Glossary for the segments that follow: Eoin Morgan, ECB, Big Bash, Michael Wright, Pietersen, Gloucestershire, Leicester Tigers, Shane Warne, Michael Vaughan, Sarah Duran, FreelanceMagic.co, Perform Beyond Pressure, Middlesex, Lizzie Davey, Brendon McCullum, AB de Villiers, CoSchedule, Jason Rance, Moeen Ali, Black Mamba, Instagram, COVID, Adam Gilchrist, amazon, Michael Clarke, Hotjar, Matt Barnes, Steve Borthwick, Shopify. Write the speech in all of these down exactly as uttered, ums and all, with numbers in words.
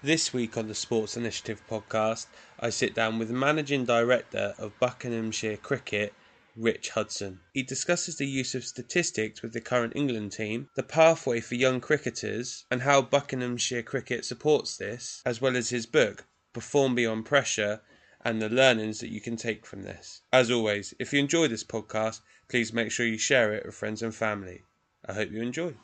This week on the Sports Initiative podcast, I sit down with the Managing Director of Buckinghamshire Cricket, Rich Hudson. He discusses the use of statistics with the current England team, the pathway for young cricketers, and how Buckinghamshire Cricket supports this, as well as his book, Perform Beyond Pressure, and the learnings that you can take from this. As always, if you enjoy this podcast, please make sure you share it with friends and family. I hope you enjoy.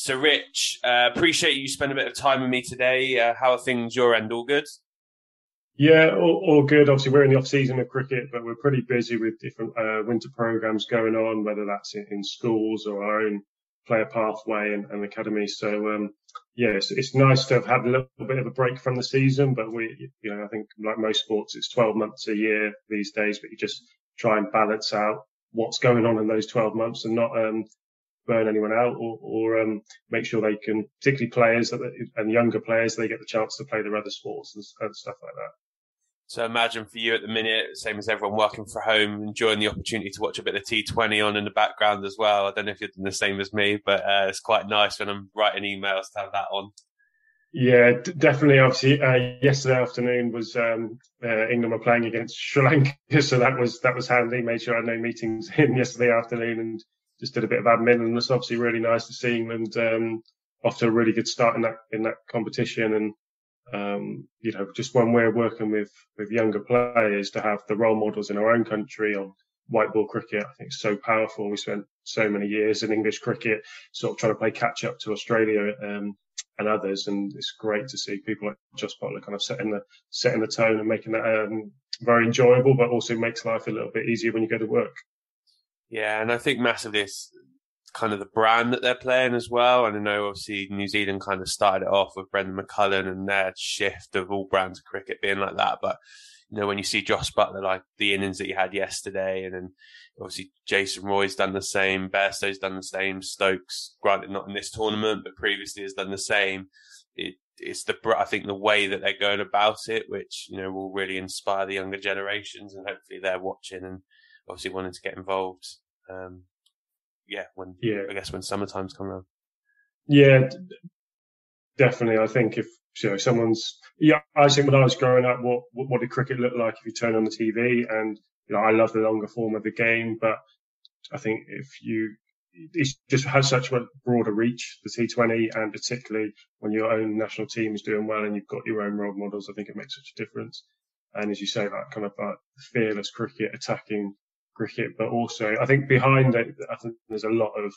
So, Rich, uh, appreciate you spending a bit of time with me today. Uh, how are things your end? All good? Yeah, all, all good. Obviously, we're in the off-season with cricket, but we're pretty busy with different uh, winter programmes going on, whether that's in, in schools or our own player pathway and, and academy. So, um, yeah, it's, it's nice to have had a little bit of a break from the season, but we, you know, I think like most sports, it's twelve months a year these days, but you just try and balance out what's going on in those twelve months and not um burn anyone out or, or um, make sure they can, particularly players that, and younger players, they get the chance to play their other sports and, and stuff like that. So imagine for you at the minute, same as everyone working from home, enjoying the opportunity to watch a bit of T twenty on in the background as well. I don't know if you're doing the same as me, but uh, it's quite nice when I'm writing emails to have that on. Yeah, d- definitely. Obviously, uh, yesterday afternoon was um, uh, England were playing against Sri Lanka, so that was that was handy. Made sure I had no meetings in yesterday afternoon and just did a bit of admin, and it's obviously really nice to see England um, off to a really good start in that in that competition. And um, you know, just when we're working with with younger players, to have the role models in our own country on white ball cricket, I think is so powerful. We spent so many years in English cricket, sort of trying to play catch up to Australia um, and others, and it's great to see people like Jos Buttler kind of setting the setting the tone and making that um, very enjoyable, but also makes life a little bit easier when you go to work. Yeah, and I think massively it's kind of the brand that they're playing as well. And I know obviously New Zealand kind of started it off with Brendon McCullum and their shift of all brands of cricket being like that. But, you know, when you see Jos Buttler, like the innings that he had yesterday, and then obviously Jason Roy's done the same, Bairstow's done the same, Stokes, granted not in this tournament, but previously has done the same. It, it's the I think the way that they're going about it, which, you know, will really inspire the younger generations, and hopefully they're watching and obviously wanted to get involved, um, yeah, when yeah. I guess when summertime's come around. Yeah, definitely. I think if you know someone's, yeah, I think when I was growing up, what what did cricket look like if you turn on the T V? And you know, I love the longer form of the game, but I think if you, it just has such a broader reach, the T twenty, and particularly when your own national team is doing well and you've got your own role models, I think it makes such a difference. And as you say, that kind of like fearless cricket, attacking cricket, but also I think behind it, I think there's a lot of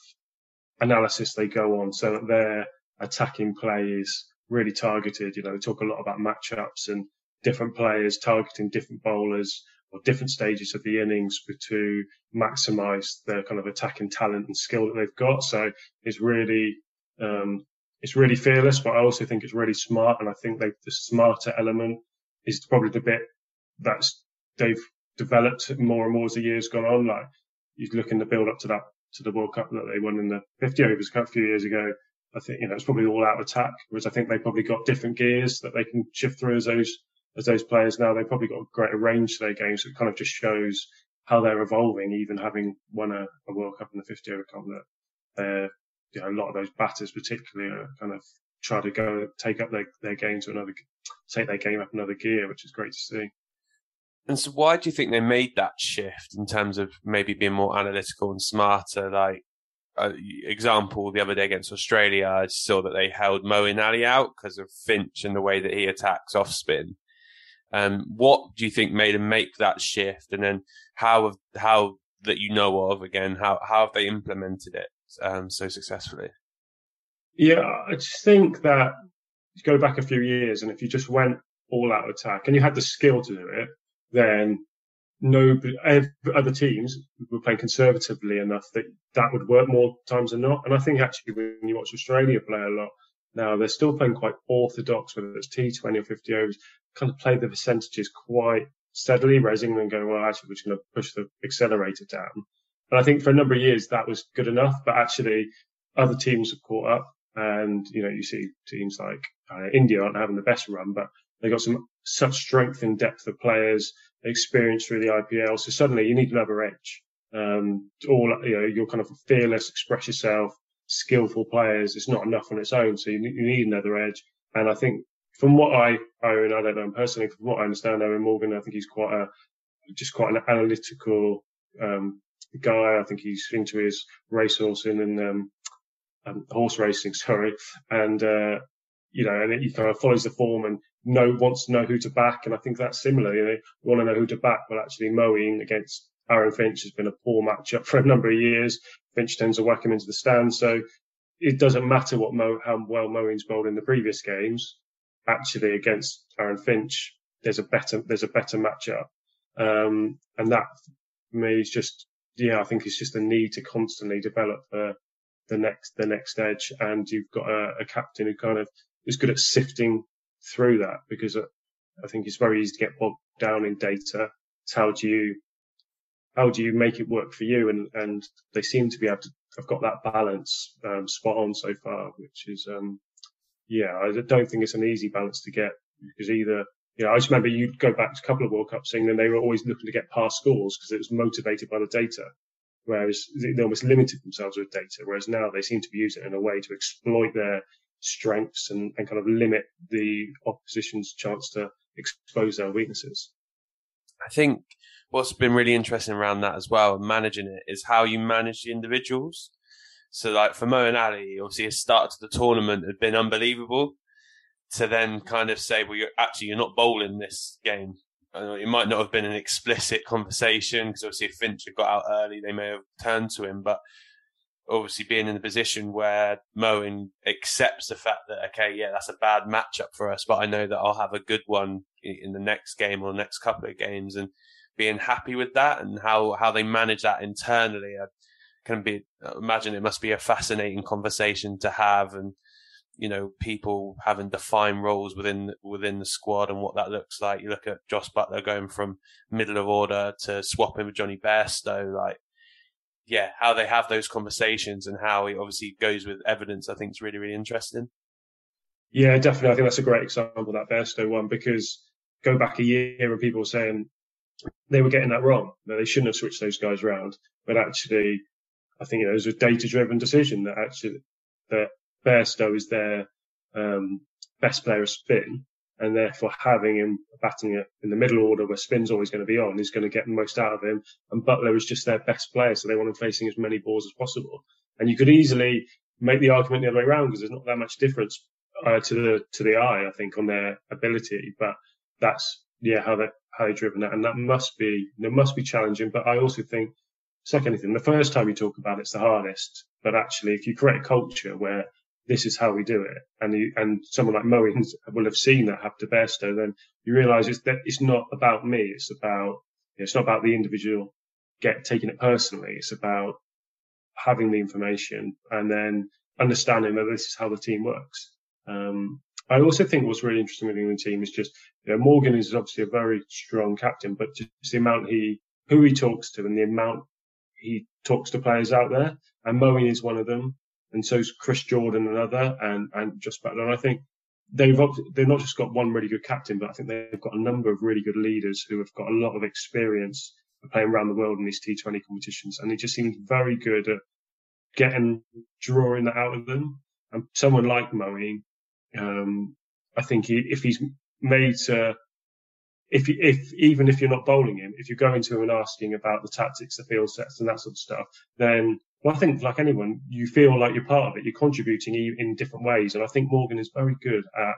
analysis they go on, so that their attacking play is really targeted. You know, they talk a lot about matchups and different players targeting different bowlers or different stages of the innings to maximise their kind of attacking talent and skill that they've got. So it's really, um, it's really fearless, but I also think it's really smart. And I think they, the smarter element is probably the bit that's they've developed more and more as the years gone on. Like you look in the build up to that, to the World Cup that they won in the fifty overs a few years ago. I think, you know, it's probably all out attack, whereas I think they probably got different gears that they can shift through as those, as those players now. They've probably got a greater range to their game. So it kind of just shows how they're evolving, even having won a, a World Cup in the fifty over comp, that they're, you know, a lot of those batters particularly are kind of try to go take up their, their game to another, take their game up another gear, which is great to see. And so why do you think they made that shift in terms of maybe being more analytical and smarter? Like, uh, example, the other day against Australia, I saw that they held Moeen Ali out because of Finch and the way that he attacks off spin. Um, what do you think made them make that shift? And then how have, how that you know of, again, how, how have they implemented it um, so successfully? Yeah, I just think that you go back a few years, and if you just went all out attack and you had the skill to do it, then no other teams were playing conservatively enough that that would work more times than not. And I think actually when you watch Australia play a lot now, they're still playing quite orthodox, whether it's T twenty or fifty overs, kind of play the percentages quite steadily, whereas England go, well, actually, we're just going to push the accelerator down. And I think for a number of years that was good enough, but actually other teams have caught up, and you know, you see teams like uh, India aren't having the best run, but they got some such strength and depth of players, experience through the I P L. So suddenly you need another edge. Um, all you know, you're kind of fearless, express yourself, skillful players. It's not enough on its own, so you need, you need another edge. And I think, from what I own, I don't know personally. From what I understand, Eoin Morgan, I think he's quite a just quite an analytical um, guy. I think he's into his racehorsing and um, um, horse racing, sorry, and uh, you know, and he kind of follows the form and know wants to know who to back. And I think that's similar. You know, we want to know who to back. Well, actually, Moeen against Aaron Finch has been a poor matchup for a number of years. Finch tends to whack him into the stand, so it doesn't matter what Mo, how well Moeen's bowled in the previous games. Actually, against Aaron Finch, there's a better there's a better matchup, um, and that for me is just yeah. I think it's just the need to constantly develop uh, the next the next edge, and you've got a, a captain who kind of is good at sifting through that, because I think it's very easy to get bogged down in data. It's how do you how do you make it work for you, and and they seem to be able to have got that balance um, spot on so far, which is. Um, Yeah, I don't think it's an easy balance to get, because either, you know, I just remember you'd go back to a couple of World Cups and they were always looking to get past scores because it was motivated by the data, whereas they almost limited themselves with data, whereas now they seem to be using it in a way to exploit their strengths and, and kind of limit the opposition's chance to expose their weaknesses. I think what's been really interesting around that as well, managing it, is how you manage the individuals. So, like for Moeen Ali, obviously his start to the tournament had been unbelievable. To then kind of say, well, you're actually you're not bowling this game. It might not have been an explicit conversation because obviously if Finch had got out early, they may have turned to him. But obviously being in the position where Moeen accepts the fact that, okay, yeah, that's a bad matchup for us, but I know that I'll have a good one in the next game or the next couple of games, and being happy with that and how, how they manage that internally. I, Can be imagine it must be a fascinating conversation to have, and you know, people having defined roles within within the squad and what that looks like. You look at Jos Buttler going from middle of order to swapping with Johnny Bairstow, like yeah, how they have those conversations and how it obviously goes with evidence. I think is really really interesting. Yeah, definitely. I think that's a great example, that Bairstow one, because go back a year and people were saying they were getting that wrong. No, they shouldn't have switched those guys around, but actually. I think you know, it was a data-driven decision that actually that Bairstow is their um, best player of spin, and therefore having him batting it in the middle order where spin's always going to be on is going to get the most out of him. And Buttler is just their best player, so they want him facing as many balls as possible. And you could easily make the argument the other way around because there's not that much difference uh, to the to the eye, I think, on their ability. But that's yeah how they how they've driven that, and that must be that must be challenging. But I also think. Second thing, the first time you talk about it's the hardest, but actually if you create a culture where this is how we do it, and you, and someone like Moeen will have seen that happen to Bairstow, then you realise it's that it's not about me, it's about you know, it's not about the individual get taking it personally, it's about having the information and then understanding that this is how the team works. Um I also think what's really interesting within the team is just you know, Morgan is obviously a very strong captain, but just the amount he who he talks to and the amount he talks to players out there, and Moeen is one of them, and so's Chris Jordan another, and and Jos Buttler. And I think they've they've not just got one really good captain, but I think they've got a number of really good leaders who have got a lot of experience of playing around the world in these T twenty competitions, and they just seem very good at getting drawing that out of them. And someone like Moeen, um, I think he, if he's made to If, you, if even if you're not bowling him, if you're going to him and asking about the tactics, the field sets, and that sort of stuff, then well, I think like anyone, you feel like you're part of it. You're contributing in different ways, and I think Morgan is very good at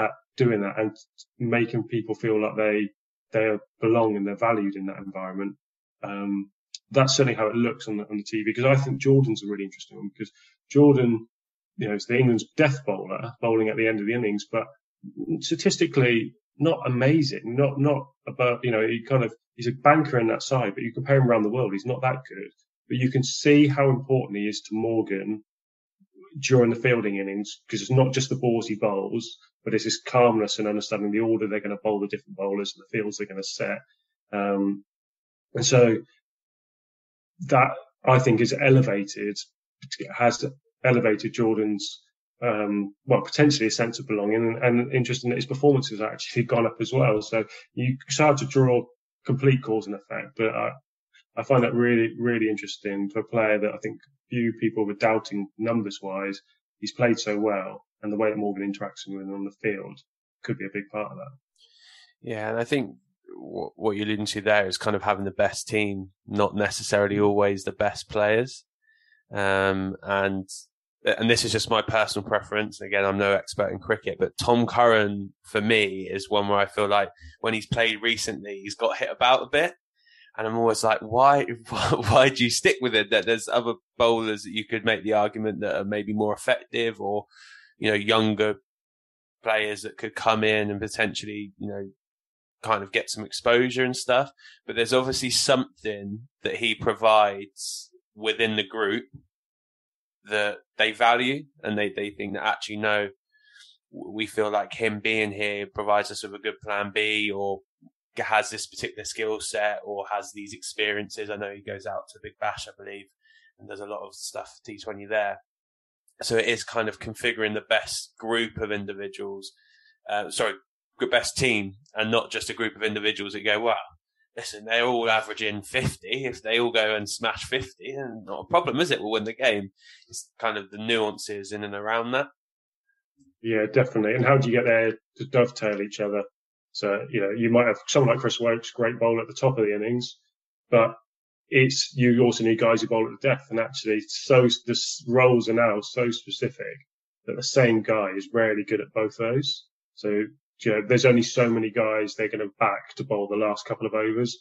at doing that and making people feel like they they belong and they're valued in that environment. Um, that's certainly how it looks on the, on the T V. Because I think Jordan's a really interesting one, because Jordan, you know, it's the England's death bowler, bowling at the end of the innings, but statistically. Not amazing, not not about you know he kind of he's a banker in that side, but you compare him around the world, he's not that good. But you can see how important he is to Morgan during the fielding innings, because it's not just the balls he bowls, but it's his calmness and understanding the order they're going to bowl the different bowlers and the fields they're going to set. Um, and so that I think is elevated, has elevated Jordan's, um, well, potentially a sense of belonging, and, and interesting that his performances have actually gone up as well. So you start to draw complete cause and effect, but I, I find that really, really interesting for a player that I think few people were doubting numbers-wise. He's played so well, and the way that Morgan interacts with him on the field could be a big part of that. Yeah, and I think what, what you're alluding to there is kind of having the best team, not necessarily always the best players. Um, and and this is just my personal preference. Again, I'm no expert in cricket, but Tom Curran, for me, is one where I feel like when he's played recently, he's got hit about a bit. And I'm always like, why, why, why do you stick with it? That there's other bowlers that you could make the argument that are maybe more effective, or, you know, younger players that could come in and potentially, you know, kind of get some exposure and stuff. But there's obviously something that he provides within the group that they value, and they, they think that actually, no, we feel like him being here provides us with a good plan B, or has this particular skill set, or has these experiences. I know he goes out to Big Bash, I believe, and does a lot of stuff T twenty there. So it is kind of configuring the best group of individuals, uh, sorry, best team, and not just a group of individuals that go, well, listen, they're all averaging fifty. If they all go and smash fifty, then not a problem, is it? We'll win the game. It's kind of the nuances in and around that. Yeah, definitely. And how do you get there to dovetail each other? So, you know, you might have someone like Chris Woakes, great bowler at the top of the innings, but it's, you also need guys who bowl at the depth. And actually, so the roles are now so specific that the same guy is rarely good at both those. So, you know, there's only so many guys they're going to back to bowl the last couple of overs.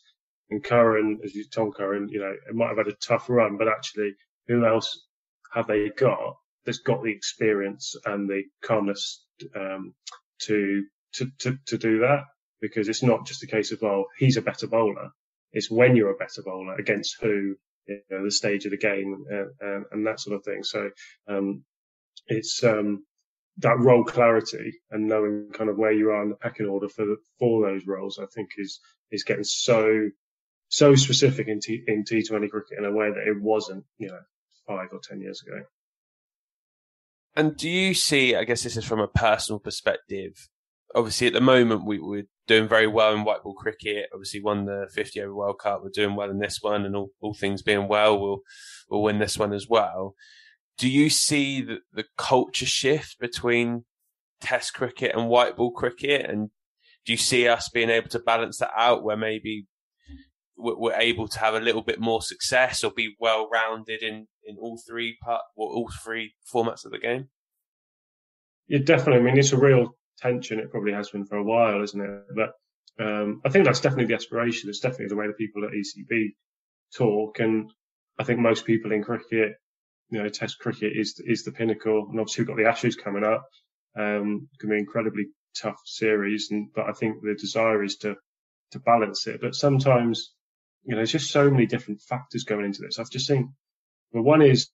And Curran, as you, Tom Curran, you know, it might have had a tough run, but actually, who else have they got that's got the experience and the calmness um, to, To, to, to do that? Because it's not just a case of, well, he's a better bowler. It's when you're a better bowler against who, you know, the stage of the game, uh, uh, and that sort of thing. So um, it's um, that role clarity and knowing kind of where you are in the pecking order for the, for those roles, I think is is getting so so specific in T, in T twenty cricket in a way that it wasn't, you know, five or ten years ago. And do you see, I guess this is from a personal perspective, obviously, at the moment, we, we're doing very well in white ball cricket. Obviously, won the fifty over World Cup. We're doing well in this one, and all, all things being well, we'll we'll win this one as well. Do you see the, the culture shift between Test cricket and white ball cricket? And do you see us being able to balance that out, where maybe we're able to have a little bit more success or be well-rounded in, in all three part, well, all three formats of the game? Yeah, definitely. I mean, it's a real tension. It probably has been for a while, isn't it? But um, I think that's definitely the aspiration. It's definitely the way that people at E C B talk. And I think most people in cricket, you know, Test cricket is is the pinnacle. And obviously, we've got the Ashes coming up. Um, it can be an incredibly tough series. And but I think the desire is to to balance it. But sometimes, you know, there's just so many different factors going into this. I've just seen. Well, one is,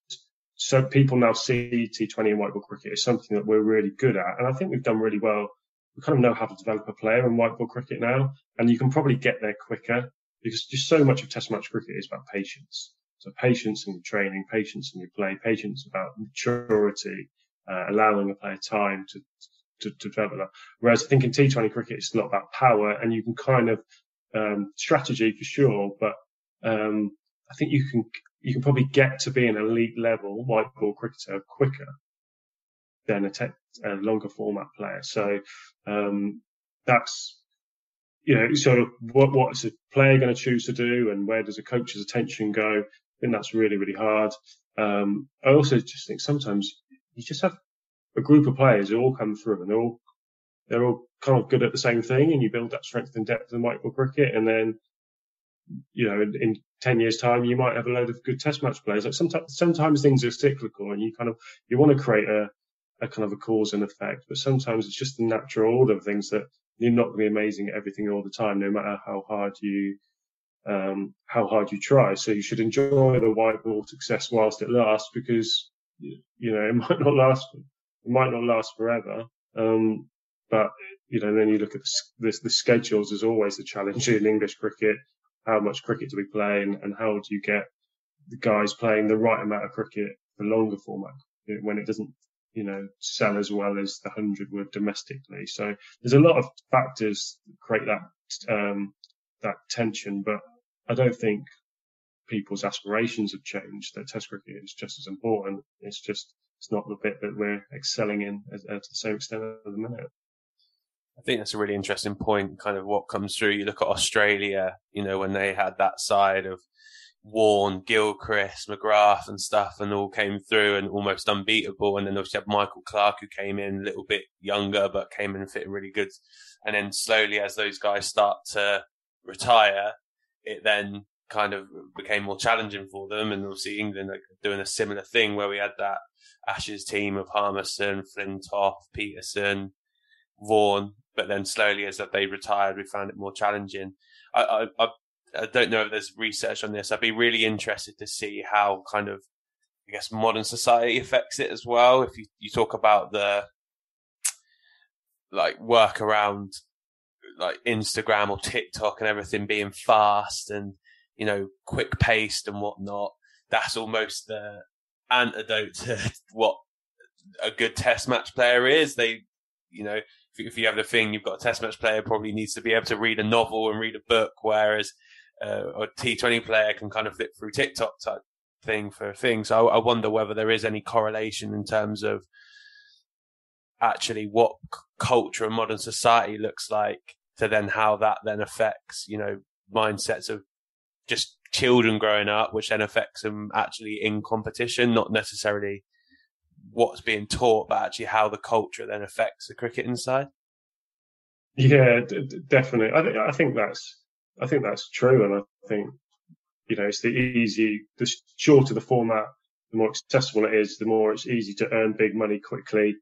so people now see T twenty and white ball cricket as something that we're really good at. And I think we've done really well. We kind of know how to develop a player in white ball cricket now. And you can probably get there quicker, because just so much of Test match cricket is about patience. So patience in your training, patience in your play, patience about maturity, uh, allowing a player time to, to, to develop that. Whereas I think in T twenty cricket, it's not about power, and you can kind of, um, strategy for sure. But, um, I think you can, you can probably get to be an elite level white ball cricketer quicker than a, te- a longer format player. So, um, that's, you know, sort of what, what is a player going to choose to do, and where does a coach's attention go? I think that's really, really hard. Um, I also just think sometimes you just have a group of players who all come through, and they're all, they're all kind of good at the same thing, and you build that strength and depth in white ball cricket. And then, you know, in, in ten years time, you might have a load of good Test match players. Like sometimes, sometimes things are cyclical, and you kind of, you want to create a, a kind of a cause and effect, but sometimes it's just the natural order of things that you're not going to be amazing at everything all the time, no matter how hard you, um, how hard you try. So you should enjoy the white ball success whilst it lasts, because, you know, it might not last, it might not last forever. Um, but, you know, then you look at the, the, the schedules is always the challenge in English cricket. How much cricket do we play, and, and how do you get the guys playing the right amount of cricket for longer format when it doesn't, you know, sell as well as the hundred would domestically. So there's a lot of factors that create that um, that tension. But I don't think people's aspirations have changed. That Test cricket is just as important. It's just it's not the bit that we're excelling in as, as to the same extent at the minute. I think that's a really interesting point, kind of what comes through. You look at Australia, you know, when they had that side of Warne, Gilchrist, McGrath and stuff, and all came through and almost unbeatable. And then obviously had Michael Clarke, who came in a little bit younger, but came in and fit really good. And then slowly, as those guys start to retire, it then kind of became more challenging for them. And obviously England are doing a similar thing where we had that Ashes team of Harmison, Flintoff, Pietersen, Vaughan, but then slowly as that they retired, we found it more challenging. I, I, I don't know if there's research on this. I'd be really interested to see how kind of, I guess, modern society affects it as well. If you, you talk about the like work around like Instagram or TikTok and everything being fast and, you know, quick paced and whatnot, that's almost the antidote to what a good Test match player is. They, you know, if you have the thing, you've got a Test match player probably needs to be able to read a novel and read a book, whereas uh, a T twenty player can kind of flip through TikTok type thing for thing. So I wonder whether there is any correlation in terms of actually what culture and modern society looks like to then how that then affects, you know, mindsets of just children growing up, which then affects them actually in competition, not necessarily what's being taught, but actually how the culture then affects the cricket inside. Yeah, d- definitely. I, th- I think that's, I think that's true, and I think, you know, it's the easy, the shorter the format, the more accessible it is, the more it's easy to earn big money quickly.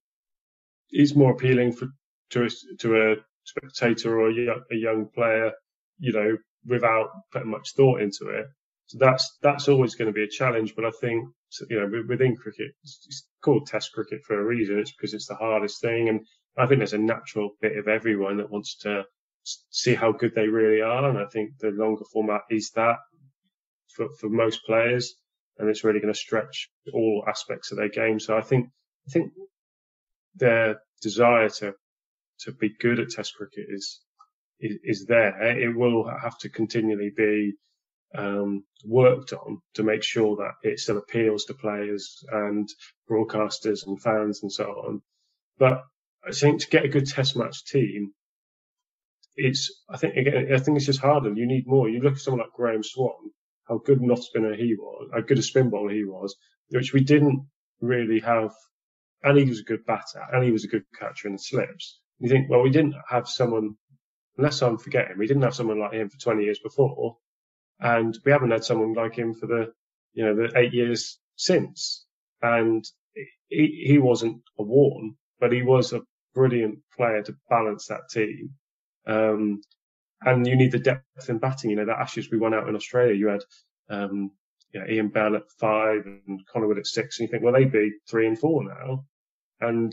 It's more appealing for to a, to a spectator or a, a young player, you know, without putting much thought into it. So that's that's always going to be a challenge. But I think, you know, within cricket, it's called Test cricket for a reason. It's because it's the hardest thing, and I think there's a natural bit of everyone that wants to see how good they really are. And I think the longer format is that for for most players, and it's really going to stretch all aspects of their game. So I think I think their desire to to be good at Test cricket is is, is there. It will have to continually be Um, worked on to make sure that it still appeals to players and broadcasters and fans and so on. But I think to get a good Test match team, it's I think again I think it's just harder. You need more. You look at someone like Graeme Swann, how good an off spinner he was, how good a spin bowler he was, which we didn't really have. And he was a good batter, and he was a good catcher in the slips. You think, well, we didn't have someone, unless I'm forgetting, we didn't have someone like him for twenty years before. And we haven't had someone like him for the, you know, the eight years since. And he, he wasn't a Warne, but he was a brilliant player to balance that team. Um, and you need the depth in batting. You know, that Ashes we won out in Australia, you had, um, you know, Ian Bell at five and Collingwood at six. And you think, well, they'd be three and four now. And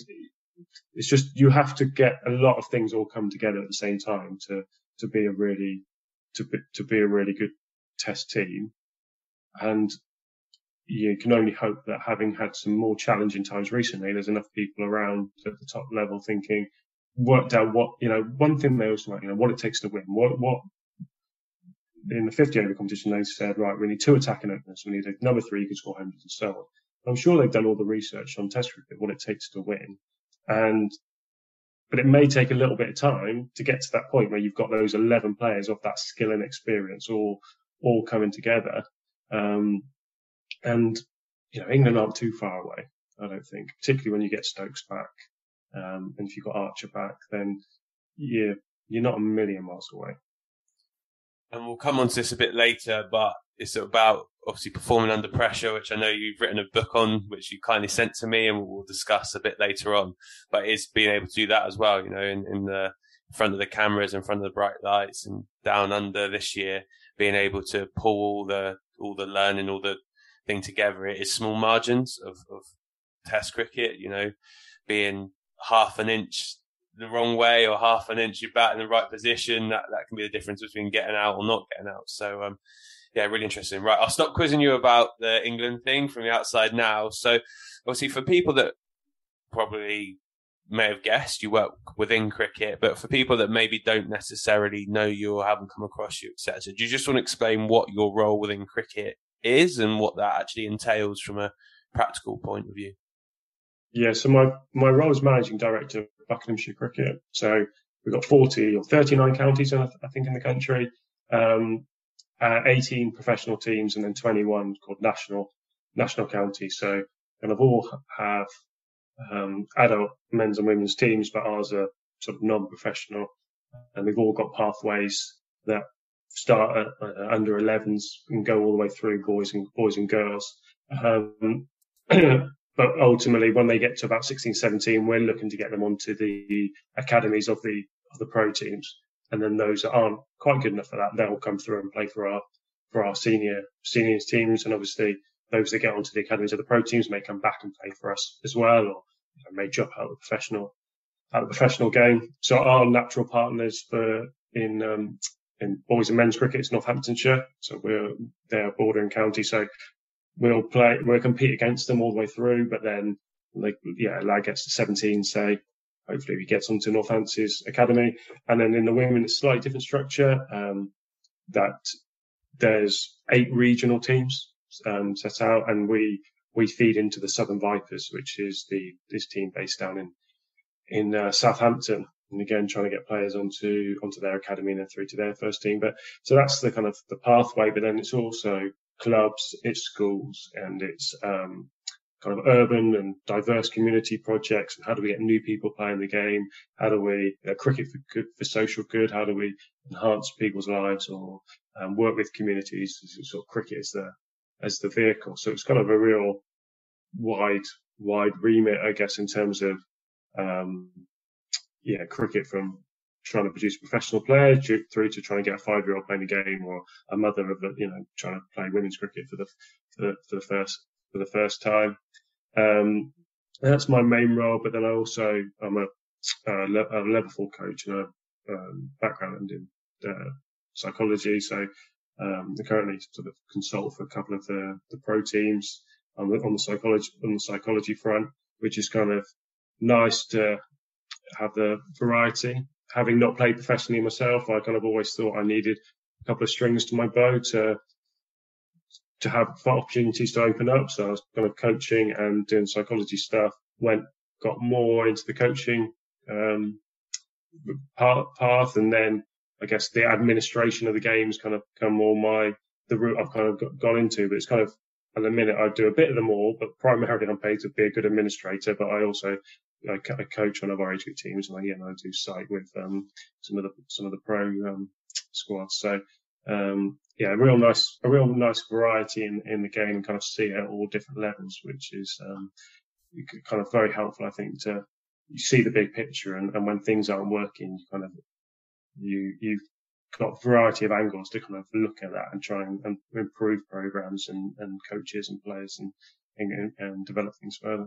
it's just, you have to get a lot of things all come together at the same time to, to be a really, to be, to be a really good Test team. And you can only hope that, having had some more challenging times recently, there's enough people around at the top level thinking, worked out what, you know, one thing they also like, you know, what it takes to win. What, what in the fifty over competition, they said, right, we need two attacking openers. We need a number three who can score hundreds and so on. I'm sure they've done all the research on Test cricket, what it takes to win. And, but it may take a little bit of time to get to that point where you've got those eleven players of that skill and experience or all coming together. Um, and, you know, England aren't too far away, I don't think, particularly when you get Stokes back. Um, and if you've got Archer back, then you're, you're not a million miles away. And we'll come on to this a bit later, but it's about obviously performing under pressure, which I know you've written a book on, which you kindly sent to me, and we'll discuss a bit later on. But it's being able to do that as well, you know, in, in the front of the cameras, in front of the bright lights, and down under this year, being able to pull all the all the learning, all the thing together. It is small margins of, of Test cricket, you know, being half an inch the wrong way or half an inch you're back in the right position. That, that can be the difference between getting out or not getting out. So um, yeah, really interesting. Right, I'll stop quizzing you about the England thing from the outside now. So, obviously, for people that probably may have guessed, you work within cricket, but for people that maybe don't necessarily know you or haven't come across you, et cetera, do you just want to explain what your role within cricket is and what that actually entails from a practical point of view? Yeah, so my, my role is managing director of Buckinghamshire Cricket. So we've got forty or thirty-nine counties, I think, in the country, um, uh, eighteen professional teams, and then twenty-one called national national counties. So kind of all have um, adult men's and women's teams, but ours are sort of non-professional, and we've all got pathways that start at uh, under elevens and go all the way through boys and boys and girls. Um, But ultimately, when they get to about sixteen, seventeen, we're looking to get them onto the academies of the of the pro teams, and then those that aren't quite good enough for that, they'll come through and play for our for our senior seniors teams. And obviously, those that get onto the academies of the pro teams may come back and play for us as well, or you know, may drop out of the professional out of the professional game. So our natural partners for in um, in boys and men's cricket is Northamptonshire, so we're they're bordering county, so. We'll play, we'll compete against them all the way through, but then, like, yeah, lad gets to seventeen, say, hopefully he gets onto Northampton's academy. And then in the women, it's a slightly different structure, um, that there's eight regional teams, um, set out, and we, we feed into the Southern Vipers, which is the, this team based down in, in, uh, Southampton. And again, trying to get players onto, onto their academy and then through to their first team. But so that's the kind of the pathway, but then it's also, clubs, it's schools, and it's um, kind of urban and diverse community projects. And how do we get new people playing the game? How do we uh, cricket for good, for social good? How do we enhance people's lives or um, work with communities? Sort of cricket as the as the vehicle. So it's kind of a real wide wide remit, I guess, in terms of um, yeah, cricket from. Trying to produce a professional player through to trying to get a five-year-old playing a game, or a mother of the, you know, trying to play women's cricket for the for the, for the first for the first time. Um, that's my main role. But then I also I'm a, a, a level four coach and a um, background in uh, psychology. So um, I currently sort of consult for a couple of the, the pro teams on the, on the psychology on the psychology front, which is kind of nice to have the variety. Having not played professionally myself, I kind of always thought I needed a couple of strings to my bow to to have opportunities to open up. So I was kind of coaching and doing psychology stuff. Went got more into the coaching um, path, and then I guess the administration of the game's kind of become more my the route I've kind of got, gone into. But it's kind of at the minute I do a bit of them all, but primarily I'm paid to be a good administrator. But I also I coach one of our age group teams, and I, yeah, I do site with um, some of the some of the pro um, squads. So um, yeah, a real nice a real nice variety in, in the game, and kind of see it at all different levels, which is um, kind of very helpful, I think, to you see the big picture, and, and when things aren't working, you kind of you you've got a variety of angles to kind of look at that and try and, and improve programs and, and coaches and players and and, and develop things further.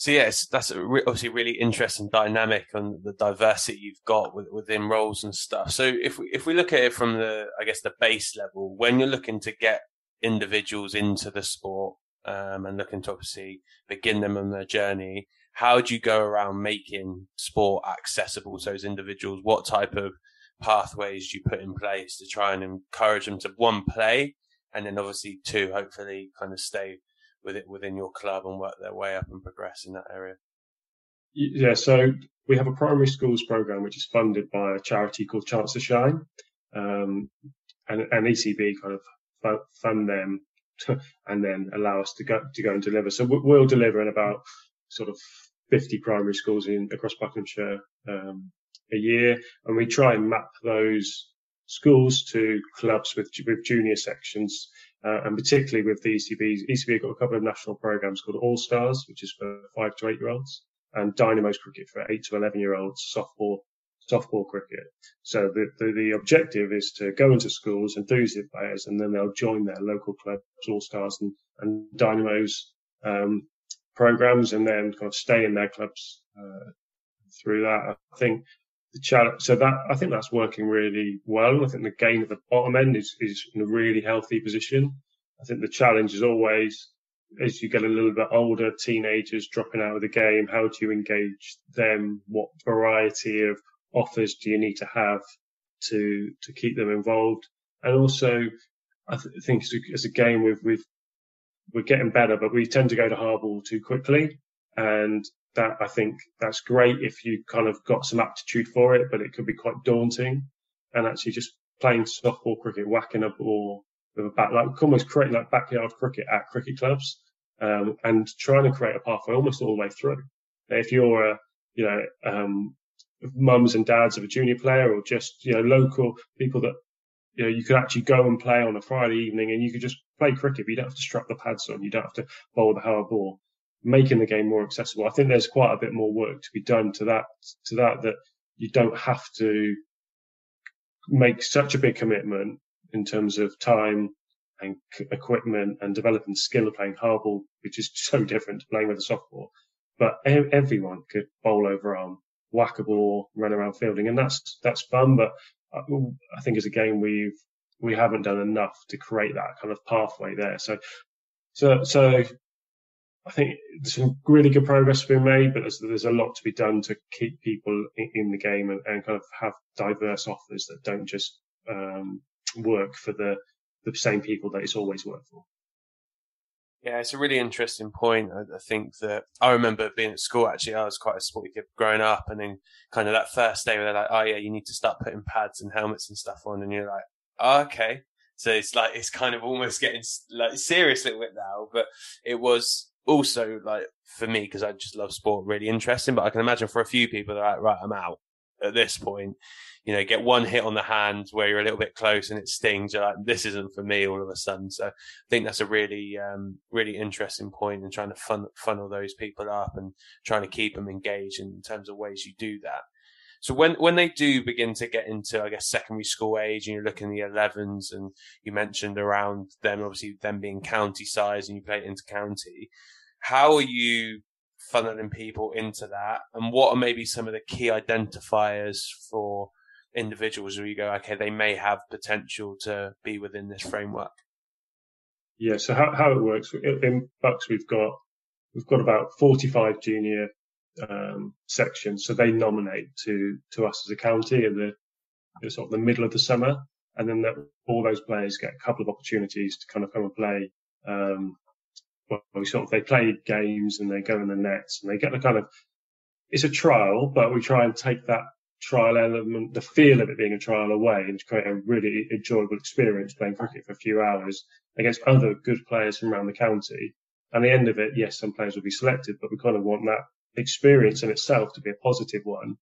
So yes, that's a re- obviously really interesting dynamic and the diversity you've got with, within roles and stuff. So if we, if we look at it from the, I guess, the base level, when you're looking to get individuals into the sport um, and looking to obviously begin them on their journey, how do you go around making sport accessible to those individuals? What type of pathways do you put in place to try and encourage them to, one, play, and then obviously, two, hopefully kind of stay with it within your club and work their way up and progress in that area? Yeah, so we have a primary schools program which is funded by a charity called Chance to Shine, um, and, and E C B kind of fund them to, and then allow us to go to go and deliver. So we'll deliver in about sort of fifty primary schools in across Buckinghamshire um, a year, and we try and map those schools to clubs with with junior sections. Uh, and particularly with the E C Bs, E C B got a couple of national programs called All Stars, which is for five to eight year olds, and Dynamo's cricket for eight to eleven year olds, softball, softball cricket. So the, the the objective is to go into schools, enthusiastic players, and then they'll join their local clubs, All Stars and and Dynamo's um, programs, and then kind of stay in their clubs uh, through that. I think the challenge. So that, I think that's working really well. I think the gain at the bottom end is, is in a really healthy position. I think the challenge is always, as you get a little bit older, teenagers dropping out of the game, how do you engage them? What variety of offers do you need to have to to keep them involved? And also, I th- think as a, as a game, we've, we've, we're getting better, but we tend to go to hard ball too quickly. And that, I think that's great if you kind of got some aptitude for it, but it could be quite daunting. And actually just playing softball cricket, whacking a ball with a bat, like almost creating like backyard cricket at cricket clubs, um, and trying to create a pathway almost all the way through. Now, if you're a, you know, um, mums and dads of a junior player, or just, you know, local people that, you know, you could actually go and play on a Friday evening and you could just play cricket, but you don't have to strap the pads on. You don't have to bowl the hard ball, making the game more accessible. I think there's quite a bit more work to be done to that, to that, that you don't have to make such a big commitment in terms of time and equipment and developing skill of playing hardball, which is so different to playing with a softball. But everyone could bowl over arm, whack a ball, run around fielding. And that's, that's fun. But I think as a game, we've, we haven't done enough to create that kind of pathway there. So, so, so I think some really good progress has been made, but there's, there's a lot to be done to keep people in, in the game and, and kind of have diverse offers that don't just, um, work for the, the same people that it's always worked for. Yeah, it's a really interesting point. I, I think that I remember being at school, actually, I was quite a sporty kid growing up, and then kind of that first day where they're like, oh yeah, you need to start putting pads and helmets and stuff on. And you're like, oh, okay. So it's like, it's kind of almost getting like serious a little bit now, but it was also like for me, because I just love sport, really interesting. But I can imagine for a few people, they're like, right, I'm out at this point. You know, get one hit on the hand where you're a little bit close and it stings. You're like, this isn't for me all of a sudden. So I think that's a really, um, really interesting point, and trying to fun- funnel those people up and trying to keep them engaged in terms of ways you do that. So when, when they do begin to get into, I guess, secondary school age, and you're looking at the elevens, and you mentioned around them, obviously them being county size and you play into county, how are you funneling people into that? And what are maybe some of the key identifiers for individuals where you go, okay, they may have potential to be within this framework? Yeah, so how, how it works in Bucks, we've got we've got about forty-five junior um sections, so they nominate to to us as a county in the, in sort of the middle of the summer, and then that, all those players get a couple of opportunities to kind of come and play. Um, well, we sort of, they play games and they go in the nets and they get the kind of, it's a trial, but we try and take that trial element, the feel of it being a trial away, and to create a really enjoyable experience playing cricket for a few hours against other good players from around the county. And at the end of it, yes, some players will be selected, but we kind of want that experience in itself to be a positive one,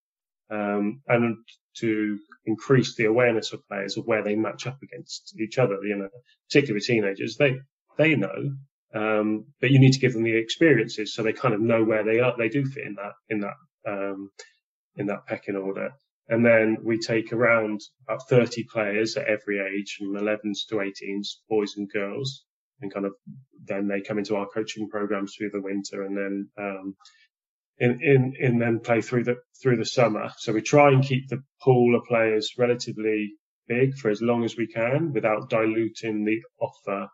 um, and to increase the awareness of players of where they match up against each other. You know, particularly with teenagers, they they know, um, but you need to give them the experiences so they kind of know where they are. They do fit in that in that. Um, in that pecking order. And then we take around about thirty players at every age, from elevens to eighteens, boys and girls, and kind of then they come into our coaching programs through the winter, and then um in in in then play through the through the summer. So we try and keep the pool of players relatively big for as long as we can without diluting the offer,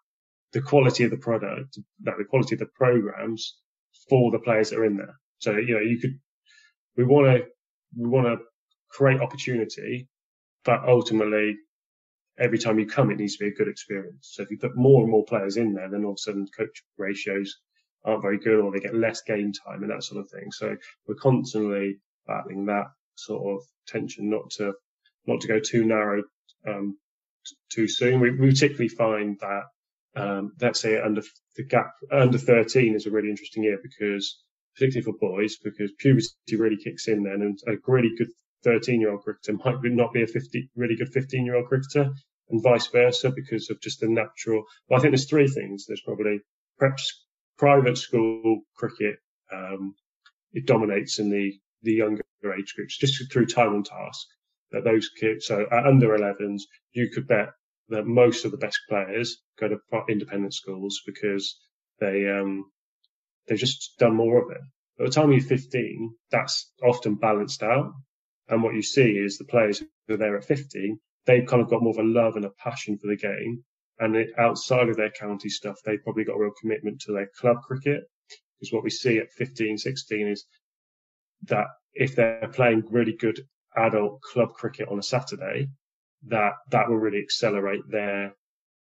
the quality of the product, that the quality of the programs for the players that are in there. So, you know, you could we want to We want to create opportunity, but ultimately, every time you come, it needs to be a good experience. So if you put more and more players in there, then all of a sudden coach ratios aren't very good, or they get less game time and that sort of thing. So we're constantly battling that sort of tension, not to not to go too narrow um, t- too soon. We, we particularly find that um, let's say under the gap under thirteen is a really interesting year, because particularly for boys, because puberty really kicks in then, and a really good thirteen-year-old cricketer might not be a fifty, really good fifteen-year-old cricketer, and vice versa, because of just the natural. Well, I think there's three things. There's probably perhaps private school cricket. Um, it dominates in the, the younger age groups, just through time and task. That those kids, so at under elevens, you could bet that most of the best players go to independent schools because they, um, they've just done more of it. By the time you're fifteen, that's often balanced out. And what you see is the players who are there at fifteen, they've kind of got more of a love and a passion for the game. And it, outside of their county stuff, they've probably got a real commitment to their club cricket. Because what we see at fifteen, sixteen is that if they're playing really good adult club cricket on a Saturday, that that will really accelerate their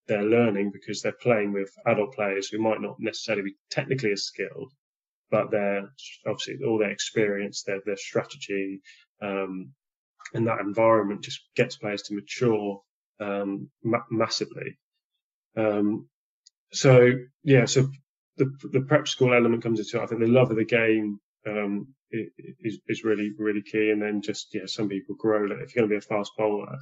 their learning, because they're playing with adult players who might not necessarily be technically as skilled, but they're obviously all their experience, their their strategy, um, and that environment just gets players to mature um, ma- massively. Um, so yeah, so the the prep school element comes into it. I think the love of the game um, is is really really key, and then just yeah, some people grow. Like if you're going to be a fast bowler,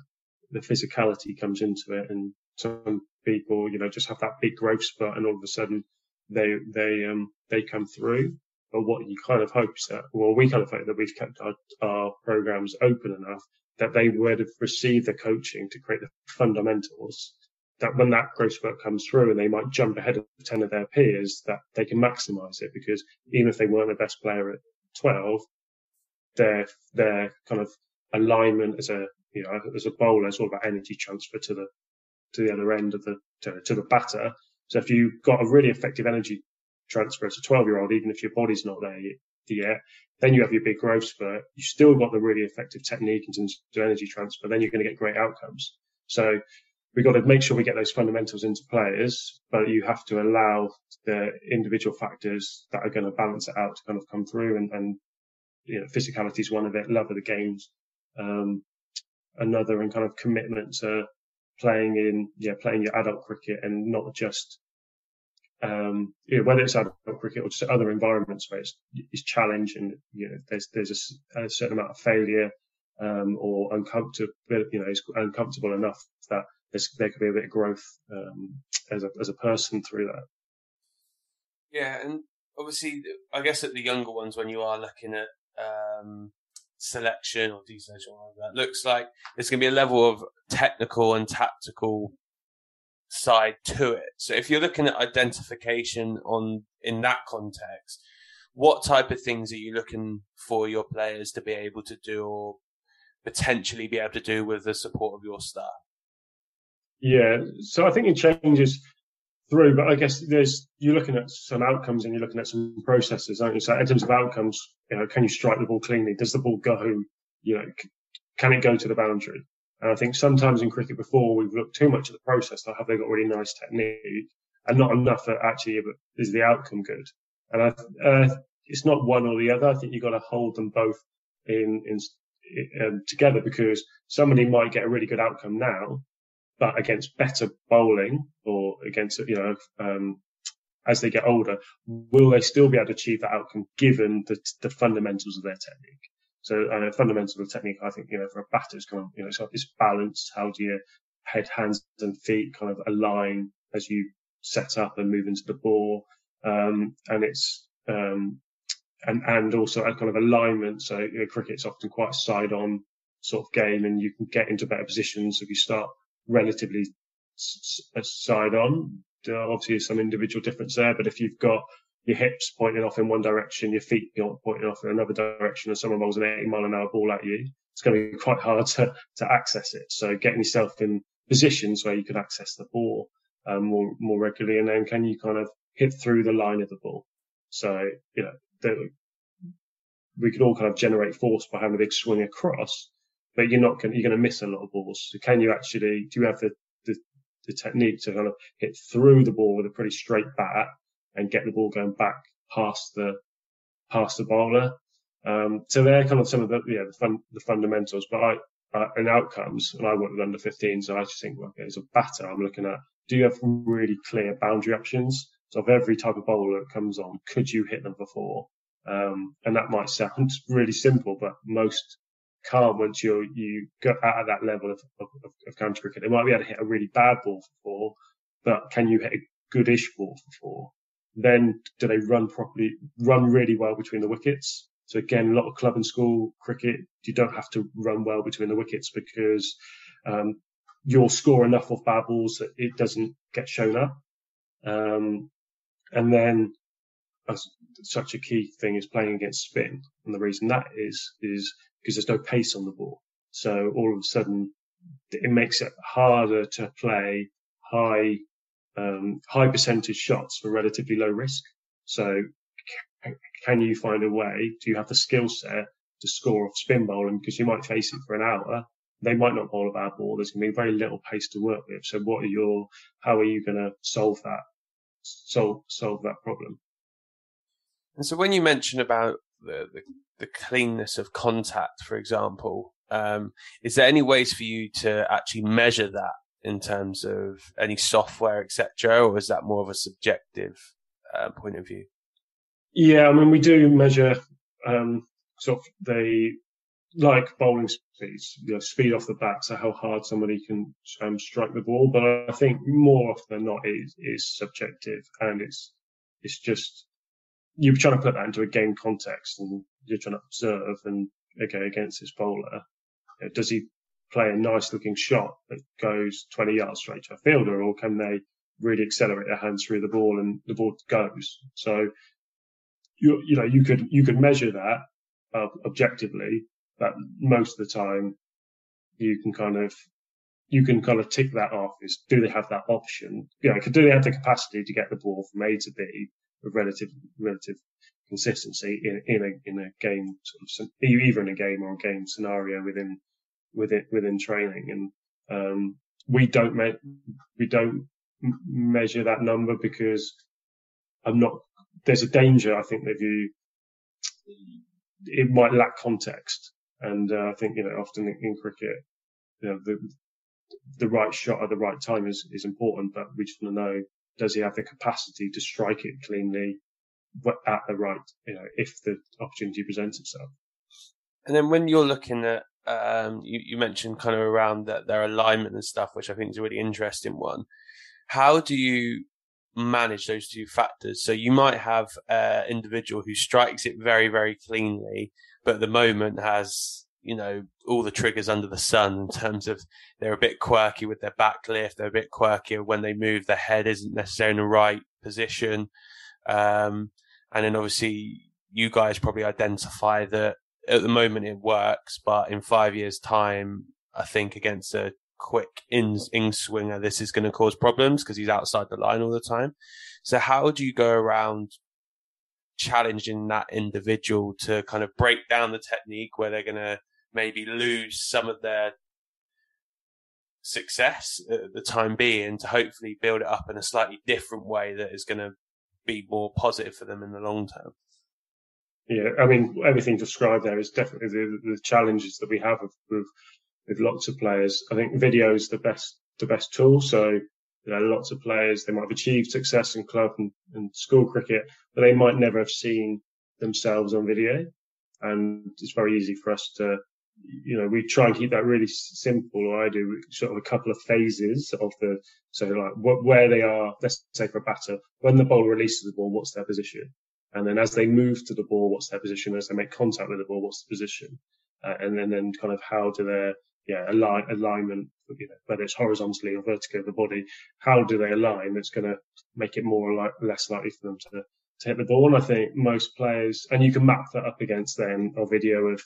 the physicality comes into it, and some people, you know, just have that big growth spurt, and all of a sudden they they um they come through. But what you kind of hope is that, well, we kind of hope that we've kept our, our programs open enough that they would have received the coaching to create the fundamentals that when that growth spurt comes through and they might jump ahead of ten of their peers, that they can maximize it. Because even if they weren't the best player at twelve, their their kind of alignment as a you know as a bowler is all about energy transfer to the to the other end of the to, to the batter. So if you've got a really effective energy transfer as a twelve-year-old, even if your body's not there yet, then you have your big growth spurt. You still got the really effective technique in terms of energy transfer. Then you're going to get great outcomes. So we've got to make sure we get those fundamentals into players, but you have to allow the individual factors that are going to balance it out to kind of come through. And, and you know, physicality is one of it, love of the games, um, another, and kind of commitment to playing in, yeah, playing your adult cricket, and not just, um, you know, whether it's adult cricket or just other environments where it's, it's challenge and, you know, there's, there's a, a certain amount of failure, um, or uncomfortable, you know, it's uncomfortable enough that there's, there could be a bit of growth, um, as a, as a person through that. Yeah. And obviously, I guess at the younger ones, when you are looking at, um, selection or deselection, that looks like there's going to be a level of technical and tactical side to it. So if you're looking at identification on in that context, what type of things are you looking for your players to be able to do, or potentially be able to do, with the support of your staff? Yeah, so I think it changes through, but I guess there's you're looking at some outcomes and you're looking at some processes, aren't you? So in terms of outcomes, you know, can you strike the ball cleanly? Does the ball go? You know, can it go to the boundary? And I think sometimes in cricket before we've looked too much at the process. Like, have they got really nice technique, and not enough at actually, but is the outcome good? And I, uh, it's not one or the other. I think you've got to hold them both in in um, together, because somebody might get a really good outcome now, but against better bowling, or against, you know, um, as they get older, will they still be able to achieve that outcome given the, the fundamentals of their technique? So a uh, fundamental of technique, I think, you know, for a batter is kind of, you know, it's, it's balance. How do your head, hands and feet kind of align as you set up and move into the ball? Um, and it's, um, and, and also a kind of alignment. So, you know, cricket's often quite a side on sort of game, and you can get into better positions if you start relatively side on. Obviously, there's some individual difference there, but if you've got your hips pointing off in one direction, your feet pointing off in another direction, and someone rolls an eighty mile an hour ball at you, it's going to be quite hard to, to access it. So getting yourself in positions where you can access the ball um, more more regularly, and then can you kind of hit through the line of the ball? So, you know, the, we could all kind of generate force by having a big swing across, but you're not going, you're going to miss a lot of balls. So can you actually, do you have the, the, the technique to kind of hit through the ball with a pretty straight bat and get the ball going back past the, past the bowler? Um, so they're kind of some of the, yeah, the fun, the fundamentals, but I, uh, and outcomes, and I work with under fifteen. So I just think, okay, as a batter, I'm looking at, do you have really clear boundary options? So of every type of bowler that comes on, could you hit them before? Um, and that might sound really simple, but most can't once you're, you go out at that level of, of, of county cricket. They might be able to hit a really bad ball for four, but can you hit a goodish ball for four? Then do they run properly, run really well between the wickets? So again, a lot of club and school cricket, you don't have to run well between the wickets, because um, you'll score enough off bad balls that it doesn't get shown up. Um, and then as such a key thing is playing against spin. And the reason that is, is because there's no pace on the ball. So all of a sudden it makes it harder to play high, um, high percentage shots for relatively low risk. So can, can you find a way? Do you have the skill set to score off spin bowling? Because you might face it for an hour. They might not bowl a bad ball. There's going to be very little pace to work with. So what are your, how are you going to solve that, solve, solve that problem? And so when you mention about the, the, the cleanness of contact, for example, um, is there any ways for you to actually measure that in terms of any software, et cetera, or is that more of a subjective uh, point of view? Yeah, I mean, we do measure um, sort of the, like bowling speeds, you know, speed off the bat, so how hard somebody can um, strike the ball. But I think more often than not, it is subjective, and it's it's just you're trying to put that into a game context, and you're trying to observe and okay, against this bowler, you know, does he play a nice looking shot that goes twenty yards straight to a fielder, or can they really accelerate their hands through the ball and the ball goes? So you you know you could you could measure that uh, objectively. But most of the time, you can kind of, you can kind of tick that off. Is do they have that option? You know, do they have the capacity to get the ball from A to B with relative relative consistency in in a in a game sort of either in a game or a game scenario within within within training? And um, we don't me- we don't m- measure that number because I'm not. There's a danger, I think, that you it might lack context. And uh, I think, you know, often in cricket, you know, the the right shot at the right time is, is important, but we just want to know, does he have the capacity to strike it cleanly at the right, you know, if the opportunity presents itself? And then when you're looking at, um, you, you mentioned kind of around that their alignment and stuff, which I think is a really interesting one. How do you manage those two factors? So you might have an individual who strikes it very, very cleanly, but at the moment has, you know, all the triggers under the sun in terms of they're a bit quirky with their back lift. They're a bit quirkier when they move. Their head isn't necessarily in the right position. Um, and then obviously you guys probably identify that at the moment it works, but in five years time, I think against a quick in, in swinger, this is going to cause problems because he's outside the line all the time. So how do you go around challenging that individual to kind of break down the technique where they're going to maybe lose some of their success at the time being to hopefully build it up in a slightly different way that is going to be more positive for them in the long term? Yeah, I mean, everything described there is definitely the, the challenges that we have with, with with lots of players. I think video is the best the best tool. So you know, lots of players, they might have achieved success in club and, and school cricket, but they might never have seen themselves on video. And it's very easy for us to, you know, we try and keep that really simple, or I do, sort of a couple of phases of the, so like what, where they are, let's say for a batter, when the bowler releases the ball, what's their position? And then as they move to the ball, what's their position? As they make contact with the ball, what's the position? Uh, and then, then kind of how do their, yeah, align, alignment, you know, whether it's horizontally or vertically of the body, how do they align that's going to make it more like less likely for them to, to hit the ball? And I think most players, and you can map that up against then a video of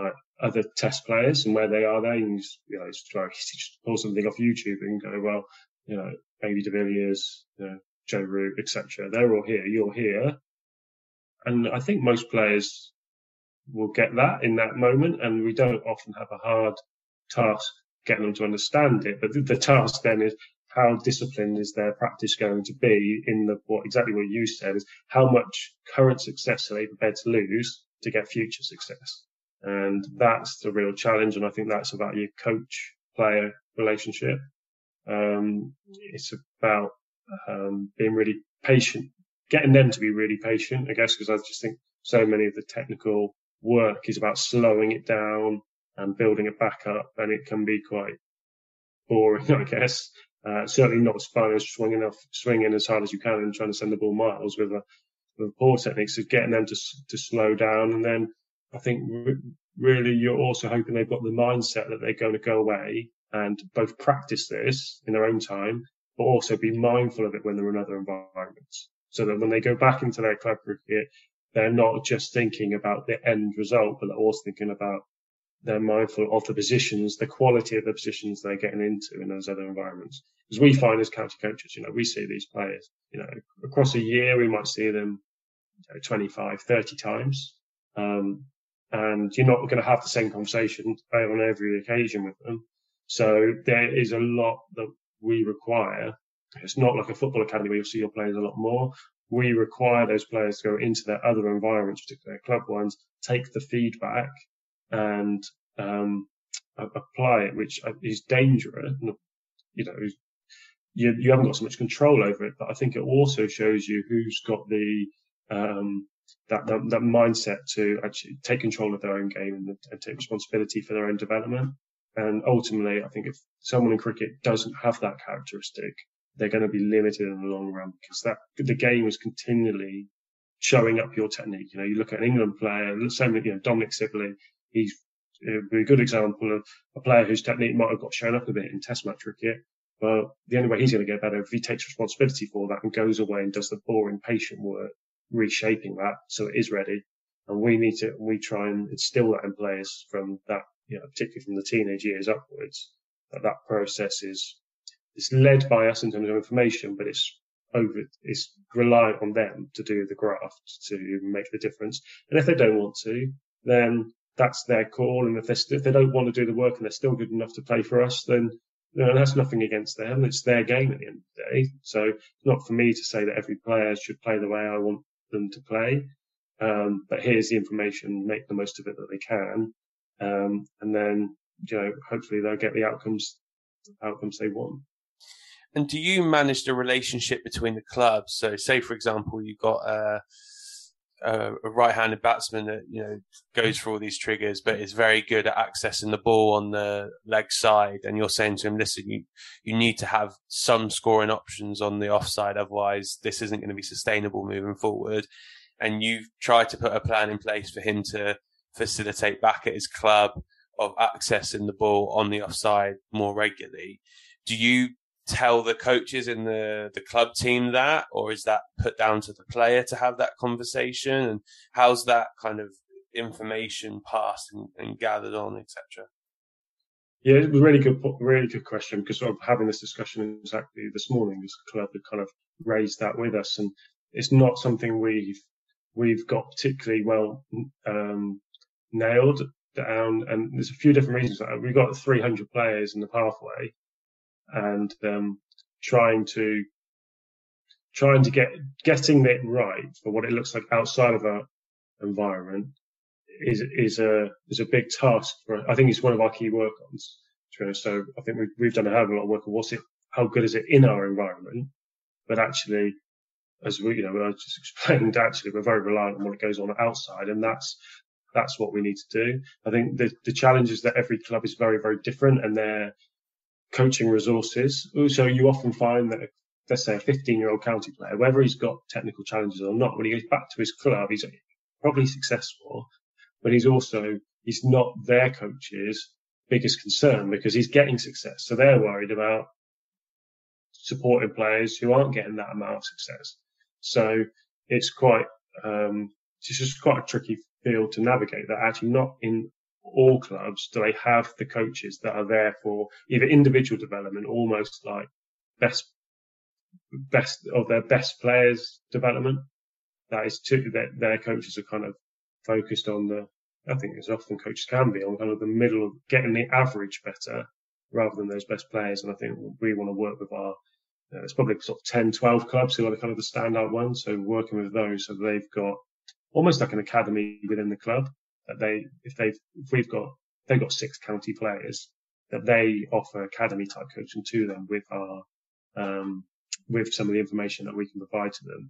uh, other test players and where they are there. And you, just, you know, just, like, just pull something off YouTube and go, well, you know, maybe De Villiers, you know, Joe Root, et cetera. They're all here, you're here. And I think most players will get that in that moment. And we don't often have a hard task getting them to understand it, but the, the task then is how disciplined is their practice going to be in the what exactly what you said is how much current success are they prepared to lose to get future success? And that's the real challenge, and I think that's about your coach player relationship. Um it's about um being really patient, getting them to be really patient, I guess, because I just think so many of the technical work is about slowing it down and building it back up, and it can be quite boring, I guess. Uh, certainly not as fun as swinging off, swinging as hard as you can and trying to send the ball miles with a, with a poor technique. So getting them to to slow down, and then I think re- really you're also hoping they've got the mindset that they're going to go away and both practice this in their own time, but also be mindful of it when they're in other environments. so that when they go back into their club cricket, they're not just thinking about the end result, but they're also thinking about, they're mindful of the positions, the quality of the positions they're getting into in those other environments. Because we find as county coaches, you know, we see these players, you know, across a year, we might see them you know, twenty-five, thirty times. Um, and you're not going to have the same conversation on every occasion with them. So there is a lot that we require. It's not like a football academy where you'll see your players a lot more. We require those players to go into their other environments, particularly their club ones, take the feedback and um, apply it, which is dangerous. You know, you, you haven't got so much control over it, but I think it also shows you who's got the um, that, that that mindset to actually take control of their own game and, and take responsibility for their own development. And ultimately, I think if someone in cricket doesn't have that characteristic, they're going to be limited in the long run because that the game is continually showing up your technique. You know, you look at an England player, same with you know Dominic Sibley. He's a good example of a player whose technique might have got shown up a bit in Test match cricket, but the only way he's going to get better is if he takes responsibility for that and goes away and does the boring, patient work, reshaping that so it is ready. And we need to, we try and instill that in players from that, you know, particularly from the teenage years upwards. That that process is it's led by us in terms of information, but it's over, it's reliant on them to do the graft to make the difference. And if they don't want to, then that's their call, and if they if they don't want to do the work and they're still good enough to play for us, then you know, that's nothing against them. It's their game at the end of the day. So it's not for me to say that every player should play the way I want them to play. Um, but here's the information, make the most of it that they can, um, and then you know hopefully they'll get the outcomes outcomes they want. And do you manage the relationship between the clubs? So, say for example, you've got a, a right-handed batsman that you know goes for all these triggers, but is very good at accessing the ball on the leg side, and you're saying to him, "Listen, you you need to have some scoring options on the offside, otherwise this isn't going to be sustainable moving forward." And you try to put a plan in place for him to facilitate back at his club of accessing the ball on the offside more regularly. Do you tell the coaches in the, the club team that, or is that put down to the player to have that conversation? And how's that kind of information passed and, and gathered on, et cetera? Yeah, it was a really good, really good question, because I'm having this discussion exactly this morning. This club had kind of raised that with us, and it's not something we've we've got particularly well um, nailed down. And there's a few different reasons. We've got three hundred players in the pathway. And um, trying to trying to get getting it right for what it looks like outside of our environment is is a is a big task for. I think it's one of our key work-ons. So I think we've we've done a hell of a lot of work on what's it, how good is it in our environment, but actually, as we you know, I just explained, actually we're very reliant on what goes on outside, and that's that's what we need to do. I think the the challenge is that every club is very very different, and they're coaching resources. So you often find that, let's say, a fifteen-year-old county player, whether he's got technical challenges or not, when he goes back to his club, he's probably successful, but he's also, he's not their coach's biggest concern because he's getting success. So they're worried about supporting players who aren't getting that amount of success. So it's quite, um, it's just quite a tricky field to navigate that actually not in all clubs do they have the coaches that are there for either individual development, almost like best best of their best players development. That is too, their, their coaches are kind of focused on the, I think as often coaches can be, on kind of the middle of getting the average better rather than those best players. And I think we want to work with our, you know, it's probably sort of ten, twelve clubs who are kind of the standout ones. So working with those so they've got almost like an academy within the club. That they, if they've, if we've got, they've got six county players that they offer academy type coaching to them with our, um, with some of the information that we can provide to them.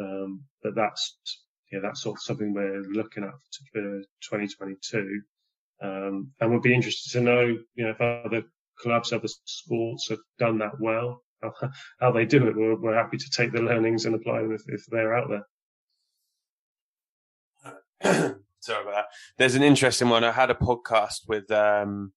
Um, but that's, yeah, that's sort of something we're looking at for twenty twenty-two. Um, and we'll be interested to know, you know, if other clubs, other sports have done that well, how, how they do it. We're, we're happy to take the learnings and apply them if, if they're out there. Sorry about that. There's an interesting one. I had a podcast with um,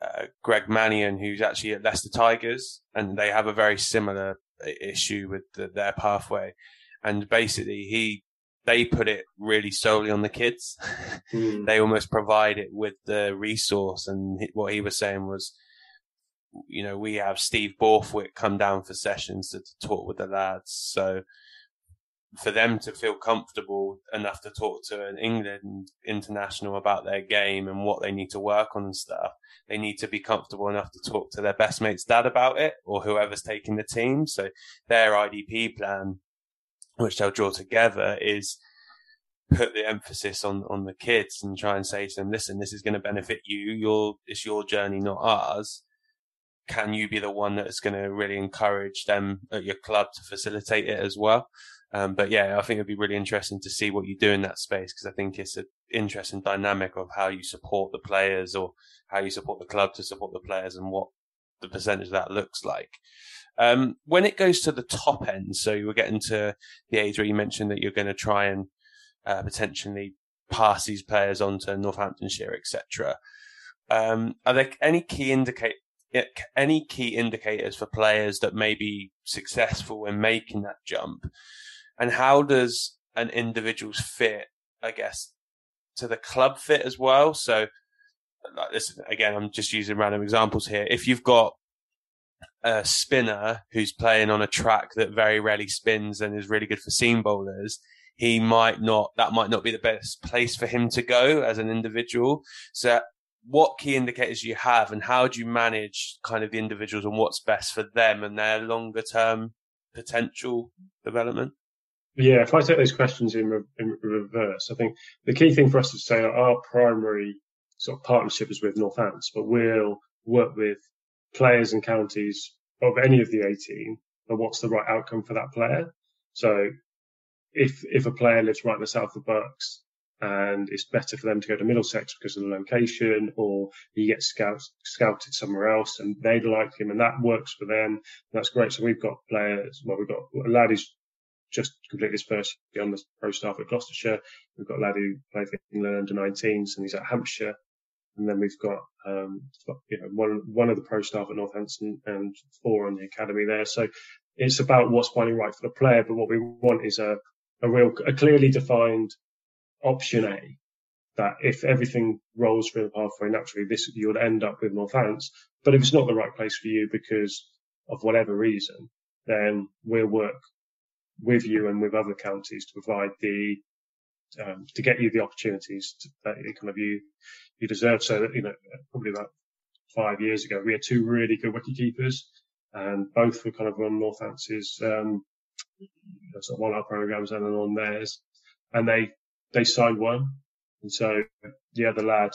uh, Greg Mannion, who's actually at Leicester Tigers, and they have a very similar issue with the, their pathway. And basically, he they put it really solely on the kids. Mm. They almost provide it with the resource. And what he was saying was, you know, we have Steve Borthwick come down for sessions to, to talk with the lads. So for them to feel comfortable enough to talk to an England international about their game and what they need to work on and stuff, they need to be comfortable enough to talk to their best mate's dad about it or whoever's taking the team. So their I D P plan, which they'll draw together, is put the emphasis on, on the kids and try and say to them, listen, this is going to benefit you. Your, it's your journey, not ours. Can you be the one that's going to really encourage them at your club to facilitate it as well? Um, but yeah, I think it'd be really interesting to see what you do in that space, because I think it's an interesting dynamic of how you support the players or how you support the club to support the players and what the percentage of that looks like. Um, when it goes to the top end, so you were getting to the age where you mentioned that you're going to try and uh, potentially pass these players on to Northamptonshire, et cetera. Um, are there any key indicators? Any key indicators for players that may be successful in making that jump? And how does an individual's fit, I guess, to the club fit as well? So, like this, again, I'm just using random examples here. If you've got a spinner who's playing on a track that very rarely spins and is really good for seam bowlers, he might not, that might not be the best place for him to go as an individual. So, what key indicators do you have, and how do you manage kind of the individuals and what's best for them and their longer term potential development? Yeah, if I take those questions in, re- in reverse, I think the key thing for us to say, our primary sort of partnership is with Northants, but we'll work with players and counties of any of the eighteen, and what's the right outcome for that player. So if if a player lives right in the south of Bucks, and it's better for them to go to Middlesex because of the location, or he gets scout, scouted somewhere else and they'd like him and that works for them. That's great. So we've got players, well, we've got a lad who's just completed his first year on the pro staff at Gloucestershire. We've got a lad who played for England under nineteens and he's at Hampshire. And then we've got, um, you know, one, one of the pro staff at Northampton and four on the academy there. So it's about what's finding right for the player. But what we want is a, a real, a clearly defined option A, that if everything rolls through the pathway naturally, this you would end up with Northants. But if it's not the right place for you because of whatever reason, then we'll work with you and with other counties to provide the um, to get you the opportunities to, that kind of you you deserve. So that, you know, probably about five years ago, we had two really good wicketkeepers, and both were kind of on Northants's um, sort of one-hour programs and on theirs, and they. They signed one, and so the other lad,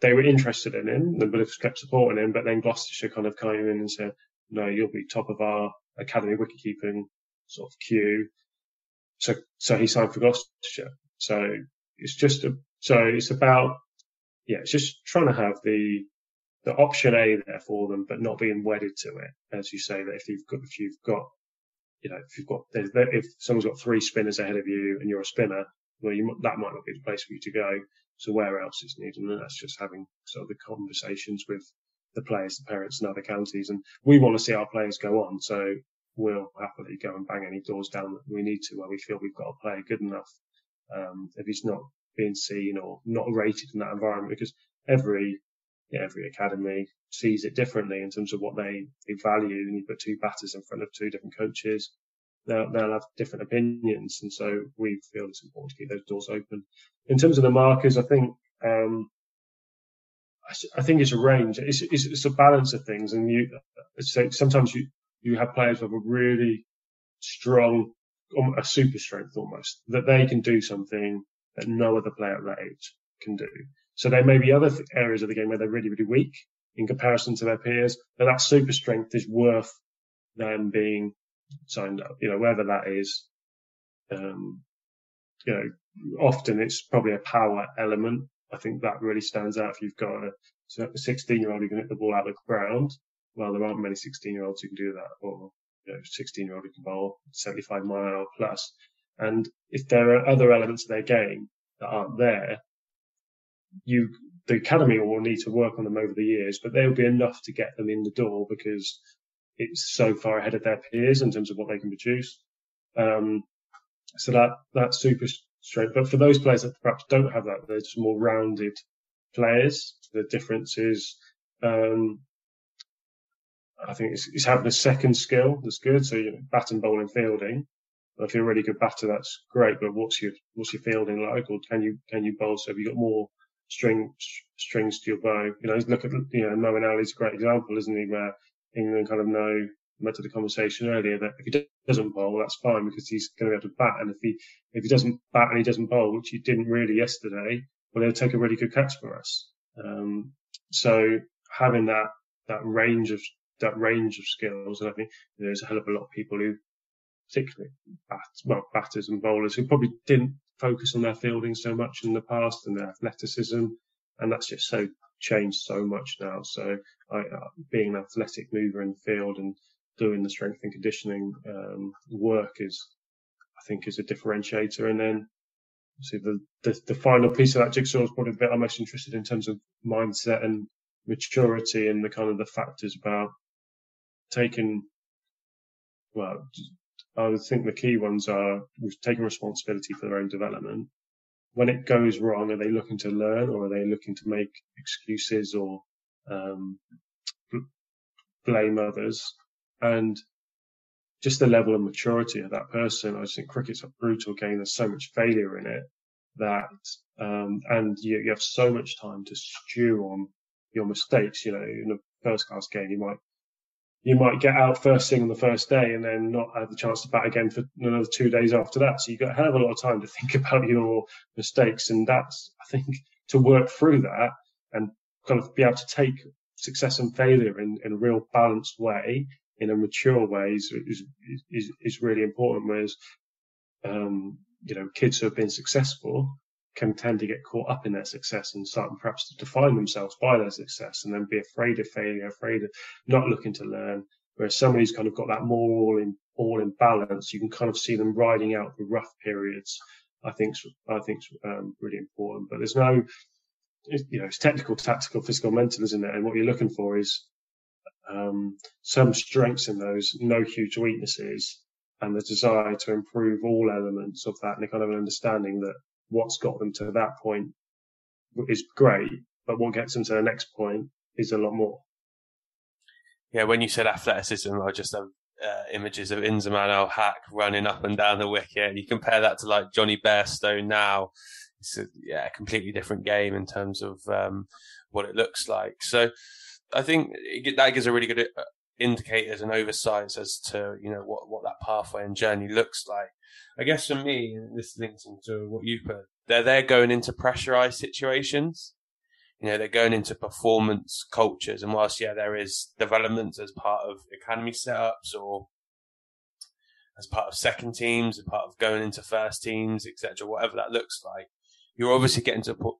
they were interested in him, they would have kept supporting him, but then Gloucestershire kind of came in and said, no, you'll be top of our academy wicketkeeping sort of queue. So, so he signed for Gloucestershire. So it's just, a, so it's about, yeah, it's just trying to have the, the option A there for them, but not being wedded to it. As you say, that if you've got, if you've got, you know, if you've got, if someone's got three spinners ahead of you and you're a spinner, well, you, that might not be the place for you to go. So where else is needed? And that's just having sort of the conversations with the players, the parents and other counties. And we want to see our players go on. So we'll happily go and bang any doors down that we need to where we feel we've got a player good enough. Um, if he's not being seen or not rated in that environment, because every, yeah, every academy sees it differently in terms of what they, they value. And you put two batters in front of two different coaches. They'll, they'll have different opinions, and so we feel it's important to keep those doors open. In terms of the markers, I think um, I, I think it's a range. It's, it's, it's a balance of things, and you so sometimes you, you have players with a really strong, a super strength almost, that they can do something that no other player at that age can do. So there may be other areas of the game where they're really, really weak in comparison to their peers, but that super strength is worth them being signed up, you know, whether that is, um, you know, often it's probably a power element. I think that really stands out. If you've got a sixteen year old who can hit the ball out of the ground, well, there aren't many sixteen year olds who can do that, or, you know, sixteen year old who can bowl seventy-five mile an hour plus. And if there are other elements of their game that aren't there, you, the academy will need to work on them over the years, but they'll be enough to get them in the door because it's so far ahead of their peers in terms of what they can produce. Um, So that that's super straight. But for those players that perhaps don't have that, they're just more rounded players. The difference is, um, I think it's, it's having a second skill that's good. So you know, batting, bowling, fielding. Well, if you're a really good batter, that's great. But what's your what's your fielding like? Or can you can you bowl? So have you got more string strings to your bow? You know, look at you know Moeen Ali's a great example, isn't he? Where England kind of know. Back to the conversation earlier that if he doesn't bowl, that's fine because he's going to be able to bat. And if he if he doesn't bat and he doesn't bowl, which he didn't really yesterday, well, he'll take a really good catch for us. Um, so having that that range of that range of skills, and I think you know, there's a hell of a lot of people who, particularly bat, well, batters and bowlers, who probably didn't focus on their fielding so much in the past and their athleticism, and that's just so changed so much now. So I, uh, being an athletic mover in the field and doing the strength and conditioning um, work is, I think, is a differentiator. And then, see, the, the the final piece of that jigsaw is probably the bit I'm most interested in terms of mindset and maturity and the kind of the factors about taking. Well, I would think the key ones are taking responsibility for their own development. When it goes wrong, are they looking to learn or are they looking to make excuses or um, blame others? And just the level of maturity of that person, I just think cricket's a brutal game. There's so much failure in it that, um, and you, you have so much time to stew on your mistakes. You know, in a first class game, you might, you might get out first thing on the first day and then not have the chance to bat again for another two days after that. So you've got a hell of a lot of time to think about your mistakes. And that's, I think, to work through that and kind of be able to take success and failure in, in a real balanced way. In a mature way is, is, is, is really important. Whereas, um, you know, kids who have been successful can tend to get caught up in their success and start perhaps to define themselves by their success and then be afraid of failure, afraid of not looking to learn. Whereas somebody who's kind of got that more all in, all in balance, you can kind of see them riding out the rough periods. I think, I think's um, really important, but there's no, you know, it's technical, tactical, physical, mental, isn't it? And what you're looking for is, Um, some strengths in those, no huge weaknesses, and the desire to improve all elements of that, and a kind of an understanding that what's got them to that point is great, but what gets them to the next point is a lot more. Yeah, when you said athleticism, I just have uh, images of Inzaman Al-Haq running up and down the wicket. You compare that to like Johnny Bairstow now, it's a yeah, completely different game in terms of um, what it looks like. So I think that gives a really good indicators and oversight as to, you know, what, what that pathway and journey looks like. I guess for me, and this links into what you put, they're they're going into pressurized situations. You know, they're going into performance cultures. And whilst, yeah, there is development as part of academy setups or as part of second teams, as part of going into first teams, et cetera, whatever that looks like, you're obviously getting to put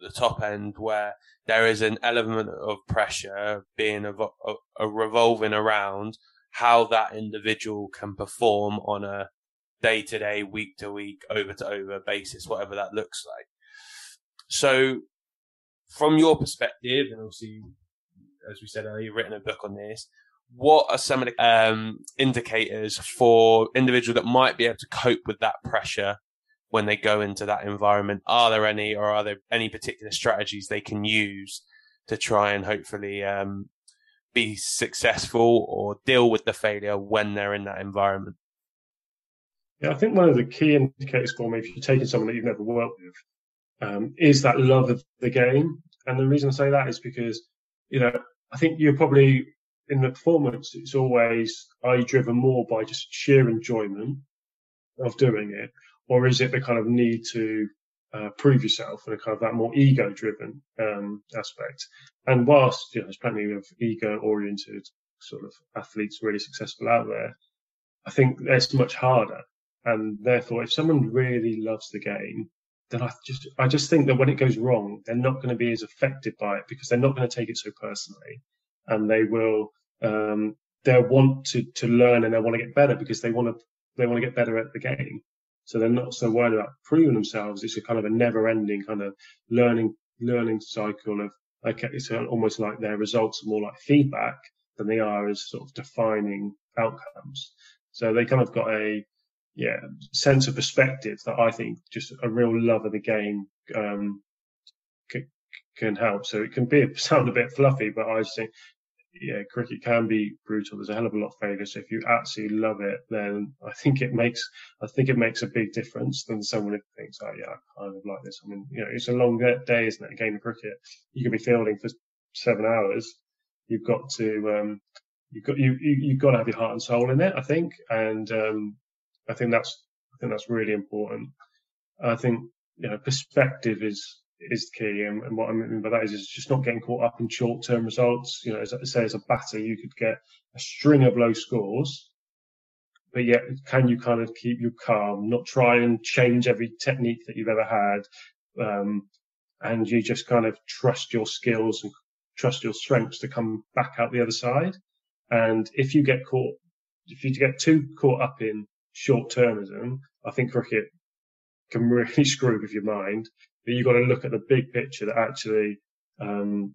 the top end where there is an element of pressure being a, a, a revolving around how that individual can perform on a day-to-day, week-to-week, over-to-over basis, whatever that looks like. So from your perspective, and obviously, as we said earlier, you've written a book on this, what are some of the um, indicators for individuals that might be able to cope with that pressure when they go into that environment? Are there any, or are there any particular strategies they can use to try and hopefully um, be successful or deal with the failure when they're in that environment? Yeah, I think one of the key indicators for me, if you're taking someone that you've never worked with, um, is that love of the game. And the reason I say that is because, you know, I think you're probably in the performance, it's always, are you driven more by just sheer enjoyment of doing it? Or is it the kind of need to uh, prove yourself and a kind of that more ego-driven um, aspect? And whilst you know, there's plenty of ego-oriented sort of athletes really successful out there, I think that's much harder. And therefore, if someone really loves the game, then I just I just think that when it goes wrong, they're not going to be as affected by it because they're not going to take it so personally, and they will um, they'll want to to learn and they want to get better because they want to they want to get better at the game. So they're not so worried about proving themselves. It's a kind of a never-ending kind of learning learning cycle of, okay, it's almost like their results are more like feedback than they are as sort of defining outcomes. So they kind of got a yeah, sense of perspective that I think just a real love of the game um, c- can help. So it can be sound a bit fluffy, but I just think, yeah, cricket can be brutal. There's a hell of a lot of failures. If you absolutely love it, then I think it makes, I think it makes a big difference than someone who thinks, oh yeah, I kind of like this. I mean, you know, it's a long day, isn't it? A game of cricket. You could be fielding for seven hours. You've got to, um, you've got, you, you, you've got to have your heart and soul in it, I think. And, um, I think that's, I think that's really important. I think, you know, perspective is, is key, and, and what I mean by that is it's just not getting caught up in short-term results. You know, as I say, as a batter, you could get a string of low scores, but yet can you kind of keep you calm, not try and change every technique that you've ever had, um, and you just kind of trust your skills and trust your strengths to come back out the other side. And if you get caught, if you get too caught up in short-termism, I think cricket can really screw with your mind. But you've got to look at the big picture that actually, um,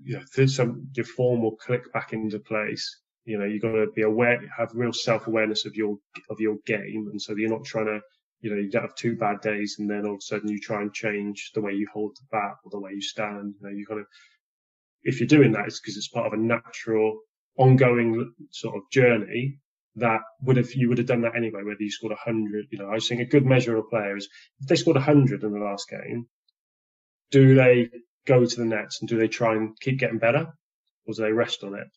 you know, through some, your form will click back into place. You know, you've got to be aware, have real self-awareness of your, of your game. And so that you're not trying to, you know, you don't have two bad days and then all of a sudden you try and change the way you hold the bat or the way you stand. You know, you kind of, if you're doing that, it's because it's part of a natural ongoing sort of journey. That would have, you would have done that anyway, whether you scored a hundred. You know, I think a good measure of a player is if they scored a hundred in the last game, do they go to the nets and do they try and keep getting better, or do they rest on it?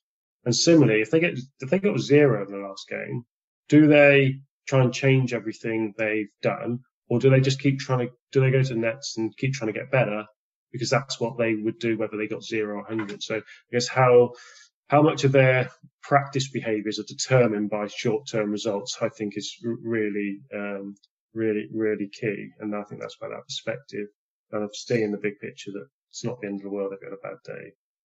And similarly, if they get, if they got zero in the last game, do they try and change everything they've done, or do they just keep trying to, do they go to the nets and keep trying to get better? Because that's what they would do, whether they got zero or a hundred. So I guess how, How much of their practice behaviours are determined by short-term results, I think is really, um, really, really key. And I think that's where that perspective kind of staying the big picture that it's not the end of the world. I've got a bad day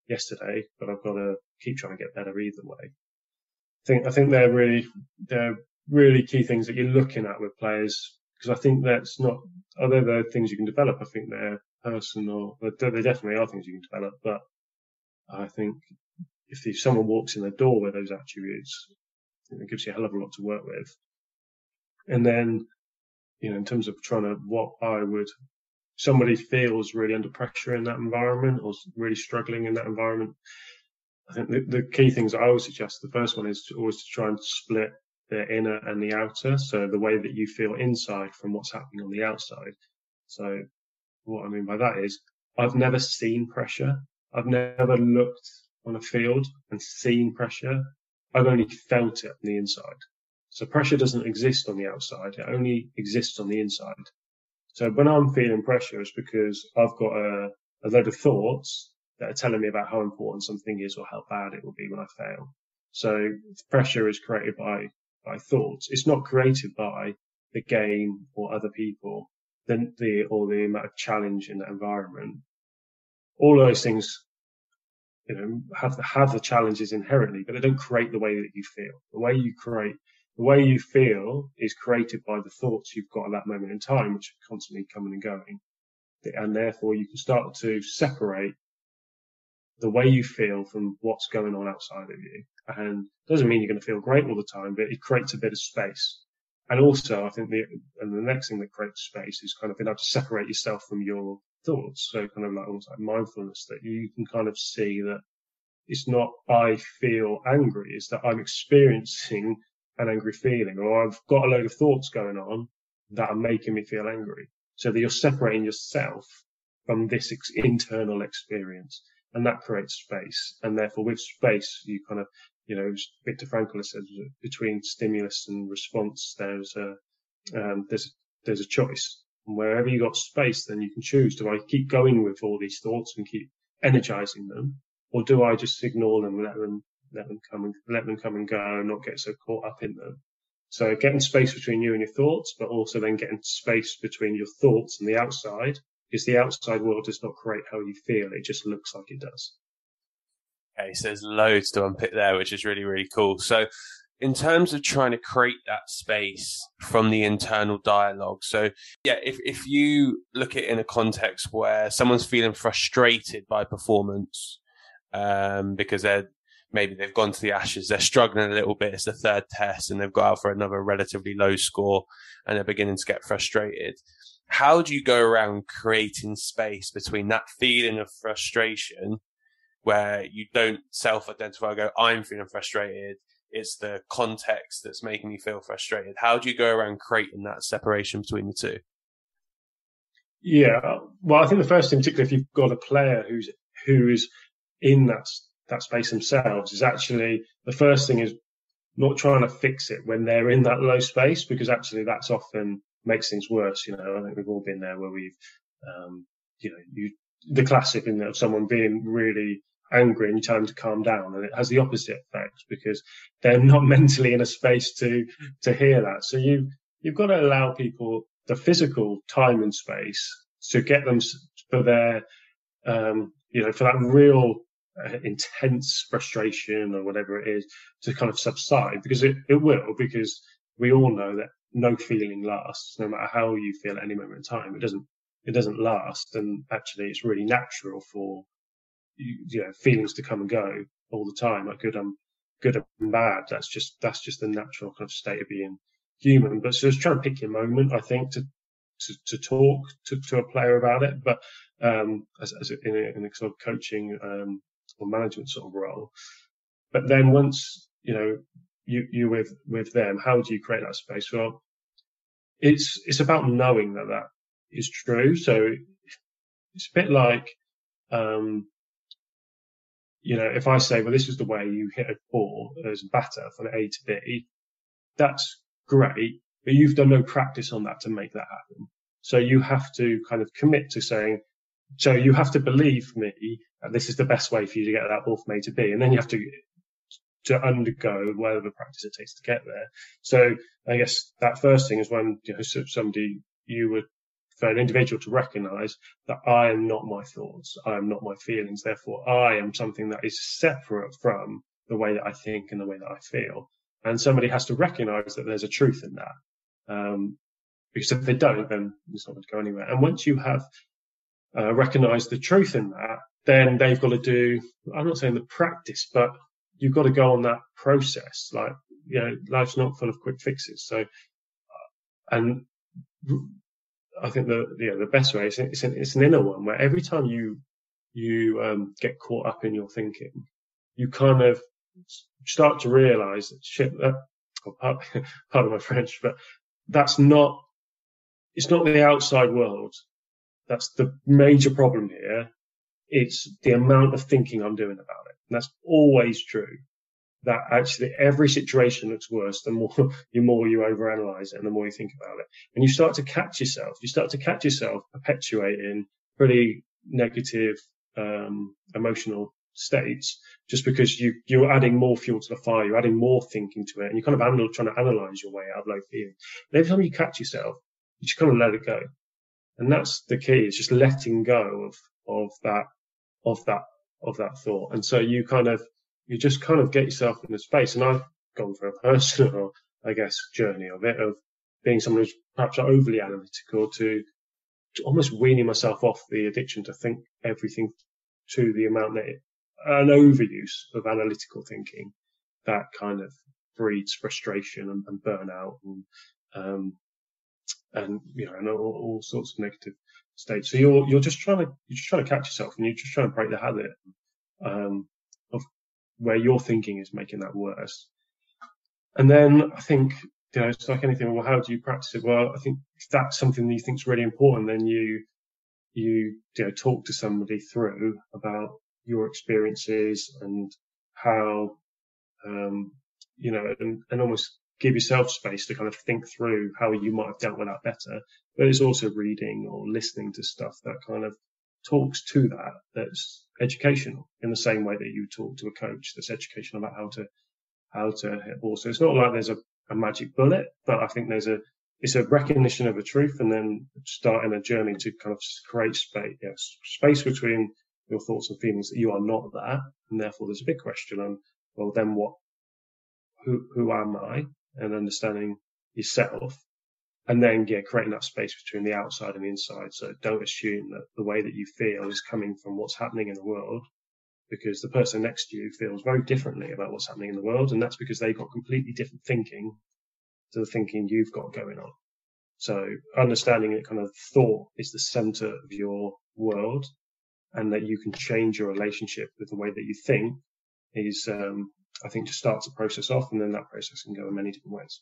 yesterday, but I've got to keep trying to get better either way. I think, I think they're really, they're really key things that you're looking at with players, because I think that's not, although there are things you can develop, I think they're personal, there definitely are things you can develop, but I think, if someone walks in the door with those attributes, it gives you a hell of a lot to work with. And then, you know, in terms of trying to, what I would, somebody feels really under pressure in that environment or really struggling in that environment. I think the, the key things I always suggest, the first one is to always to try and split the inner and the outer. So the way that you feel inside from what's happening on the outside. So what I mean by that is I've never seen pressure. I've never looked on a field and seen pressure. I've only felt it on the inside. So pressure doesn't exist on the outside. It only exists on the inside. So when I'm feeling pressure, it's because I've got a, a load of thoughts that are telling me about how important something is or how bad it will be when I fail. So pressure is created by, by thoughts. It's not created by the game or other people, then the, or the amount of challenge in that environment. All those things, you know, have the, have the challenges inherently, but they don't create the way that you feel. The way you create, the way you feel is created by the thoughts you've got at that moment in time, which are constantly coming and going. And therefore you can start to separate the way you feel from what's going on outside of you. And it doesn't mean you're going to feel great all the time, but it creates a bit of space. And also I think the, and the next thing that creates space is kind of being able to separate yourself from your thoughts. So kind of like almost like mindfulness, that you can kind of see that it's not I feel angry, it's that I'm experiencing an angry feeling, or I've got a load of thoughts going on that are making me feel angry. So that you're separating yourself from this ex- internal experience, and that creates space. And therefore with space, you kind of, you know, Viktor Frankl said between stimulus and response, there's a, um, there's, there's a choice. And wherever you got space, then you can choose, do I keep going with all these thoughts and keep energizing them? Or do I just ignore them and let them, let them come and, let them come and go and not get so caught up in them? So getting space between you and your thoughts, but also then getting space between your thoughts and the outside, because the outside world does not create how you feel. It just looks like it does. Okay. So there's loads to unpick there, which is really, really cool. So in terms of trying to create that space from the internal dialogue. So yeah, if, if you look at it in a context where someone's feeling frustrated by performance, um, because they're maybe they've gone to the Ashes, they're struggling a little bit, it's the third test and they've got out for another relatively low score and they're beginning to get frustrated. How do you go around creating space between that feeling of frustration where you don't self-identify and go, I'm feeling frustrated, it's the context that's making me feel frustrated? How do you go around creating that separation between the two? Yeah, well, I think the first thing, particularly if you've got a player who's who is in that that space themselves, is actually the first thing is not trying to fix it when they're in that low space, because actually that's often makes things worse. You know, I think we've all been there where we've, um, you know, you the classic in that of someone being really angry and you tell them to calm down, and it has the opposite effect because they're not mentally in a space to to hear that. So you you've got to allow people the physical time and space to get them for their, um, you know, for that real uh, intense frustration or whatever it is to kind of subside, because it, it will, because we all know that no feeling lasts, no matter how you feel at any moment in time. It doesn't, it doesn't last. And actually it's really natural for, you, you know, feelings to come and go all the time, like good and good and bad. That's just, that's just the natural kind of state of being human. But so just trying to pick your moment, I think, to, to, to talk to, to a player about it. But, um, as, as in a, in a sort of coaching, um, or management sort of role. But then once, you know, you, you with, with them, how do you create that space? Well, it's, it's about knowing that that is true. So it's a bit like, um, you know, if I say, well, this is the way you hit a ball as a batter from A to B, that's great, but you've done no practice on that to make that happen. So you have to kind of commit to saying, so you have to believe me that this is the best way for you to get that ball from A to B, and then you have to to undergo whatever practice it takes to get there. So I guess that first thing is when, you know, somebody you would, for an individual to recognize that I am not my thoughts, I am not my feelings, therefore I am something that is separate from the way that I think and the way that I feel. And somebody has to recognize that there's a truth in that. Um, because if they don't, then it's not going to go anywhere. And once you have uh, recognized the truth in that, then they've got to do, I'm not saying the practice, but you've got to go on that process. Like, you know, life's not full of quick fixes. So, and I think the, you know, the best way is it's an, it's an inner one where every time you, you, um, get caught up in your thinking, you kind of start to realize that shit, that, oh, pardon my French, but that's not, it's not the outside world. That's the major problem here. It's the amount of thinking I'm doing about it. And that's always true. That actually every situation looks worse the more the more you overanalyze it and the more you think about it. And you start to catch yourself. You start to catch yourself perpetuating pretty negative, um, emotional states, just because you, you're adding more fuel to the fire, you're adding more thinking to it, and you're kind of anal- trying to analyze your way out of low feeling. And every time you catch yourself, you just kind of let it go. And that's the key, is just letting go of, of that, of that, of that thought. And so you kind of, you just kind of get yourself in the space. And I've gone through a personal, I guess, journey of it, of being someone who's perhaps overly analytical, to, to almost weaning myself off the addiction to think everything to the amount that it, an overuse of analytical thinking that kind of breeds frustration and, and burnout and, um, and, you know, and all, all sorts of negative states. So you're, you're just trying to, you're just trying to catch yourself, and you're just trying to break the habit, um, of where your thinking is making that worse. And then I think, you know, it's like anything. Well, how do you practice it? Well, I think if that's something that you think is really important, then you, you, you know, talk to somebody through about your experiences and how, um, you know, and, and almost give yourself space to kind of think through how you might have dealt with that better. But it's also reading or listening to stuff that kind of talks to that, that's educational, in the same way that you talk to a coach that's educational about how to, how to hit ball. So it's not like there's a, a magic bullet, but I think there's a, it's a recognition of a truth, and then starting a journey to kind of create space, you know, space between your thoughts and feelings that you are not that. And therefore there's a big question on, well, then what, who, who am I? And understanding yourself, and then, yeah, creating that space between the outside and the inside. So don't assume that the way that you feel is coming from what's happening in the world, because the person next to you feels very differently about what's happening in the world, and that's because they've got completely different thinking to the thinking you've got going on. So understanding that kind of thought is the center of your world, and that you can change your relationship with the way that you think is, um, I think, just starts a process off, and then that process can go in many different ways.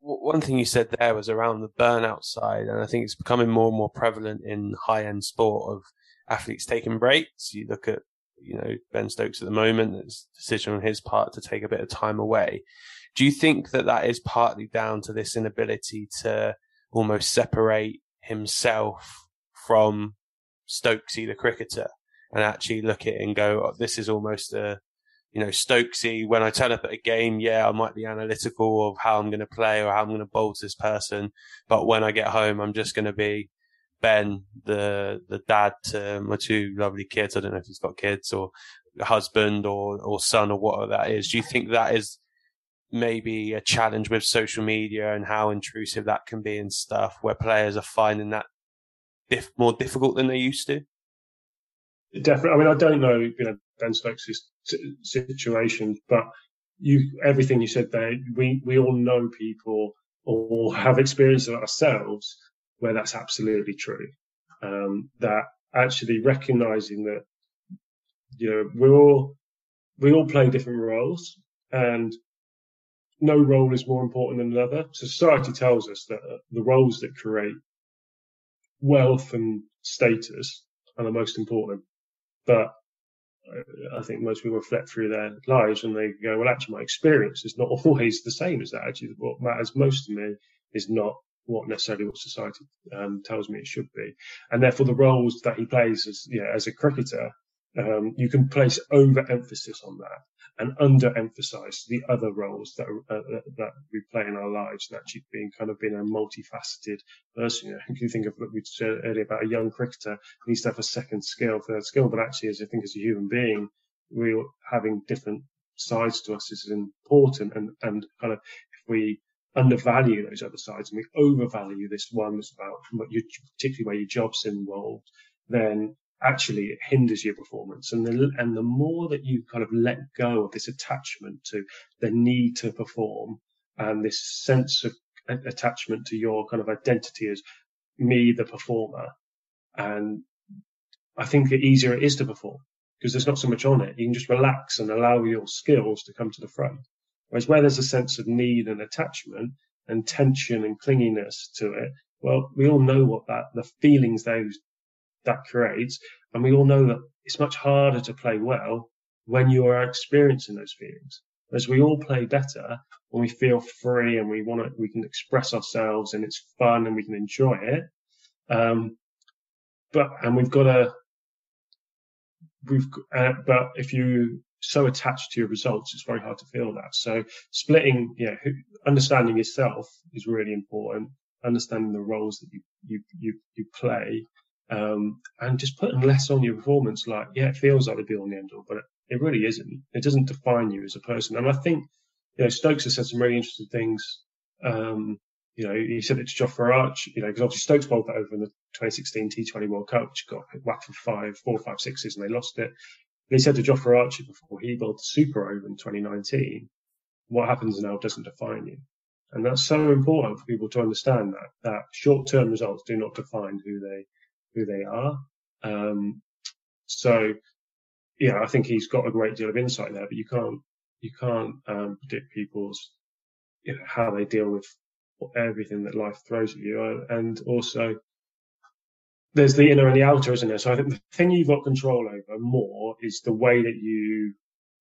One thing you said there was around the burnout side, and I think it's becoming more and more prevalent in high-end sport of athletes taking breaks. You look at, you know, Ben Stokes at the moment, it's a decision on his part to take a bit of time away. Do you think that that is partly down to this inability to almost separate himself from Stokesy, the cricketer, and actually look at it and go, oh, this is almost a, you know, Stokesy, when I turn up at a game, yeah, I might be analytical of how I'm going to play or how I'm going to bowl to this person. But when I get home, I'm just going to be Ben, the the dad to my two lovely kids. I don't know if he's got kids or husband or, or son or whatever that is. Do you think that is maybe a challenge with social media and how intrusive that can be and stuff, where players are finding that dif- more difficult than they used to? Definitely. I mean, I don't know, you know, Ben Stokes' t- situation, but you, everything you said there, we, we all know people or have experience of ourselves where that's absolutely true. Um, that actually recognizing that, you know, we're all, we all play different roles, and no role is more important than another. Society tells us that the roles that create wealth and status are the most important, but I think most people reflect through their lives and they go, well, actually, my experience is not always the same as that. Actually, what matters most to me is not what necessarily what society um, tells me it should be. And therefore, the roles that he plays as, you know, as a cricketer, um, you can place overemphasis on that and underemphasize the other roles that are, uh, that we play in our lives, and actually being kind of being a multifaceted person. You know, if you think of what we said earlier about a young cricketer needs to have a second skill, third skill, but actually, as I think as a human being, we're having different sides to us is important, and and kind of if we undervalue those other sides and we overvalue this one that's about your, particularly where your job's involved, then actually it hinders your performance. And the, and the more that you kind of let go of this attachment to the need to perform and this sense of attachment to your kind of identity as me, the performer, and I think the easier it is to perform because there's not so much on it. You can just relax and allow your skills to come to the front. Whereas where there's a sense of need and attachment and tension and clinginess to it, well, we all know what that, the feelings those that creates, and we all know that it's much harder to play well when you are experiencing those feelings. Whereas we all play better when we feel free and we want to, we can express ourselves and it's fun and we can enjoy it. Um, but and we've got to, we've uh, but if you're so attached to your results, it's very hard to feel that. So splitting, yeah, you know, understanding yourself is really important. Understanding the roles that you you you, you play. Um, and just putting less on your performance, like, yeah, it feels like the be on the end all, but it, it really isn't. It doesn't define you as a person. And I think, you know, Stokes has said some really interesting things. Um, you know, he said it to Jofra Archer, you know, because obviously Stokes bowled that over in the twenty sixteen T twenty World Cup, which got whacked for five, four, five, sixes, and they lost it. And he said to Jofra Archer before he bowled the super over in twenty nineteen, what happens now doesn't define you. And that's so important for people to understand that, that short-term results do not define who they who they are. Um, so, yeah, I think he's got a great deal of insight there, but you can't, you can't, um, predict people's, you know, how they deal with everything that life throws at you. And also there's the inner and the outer, isn't there? So I think the thing you've got control over more is the way that you,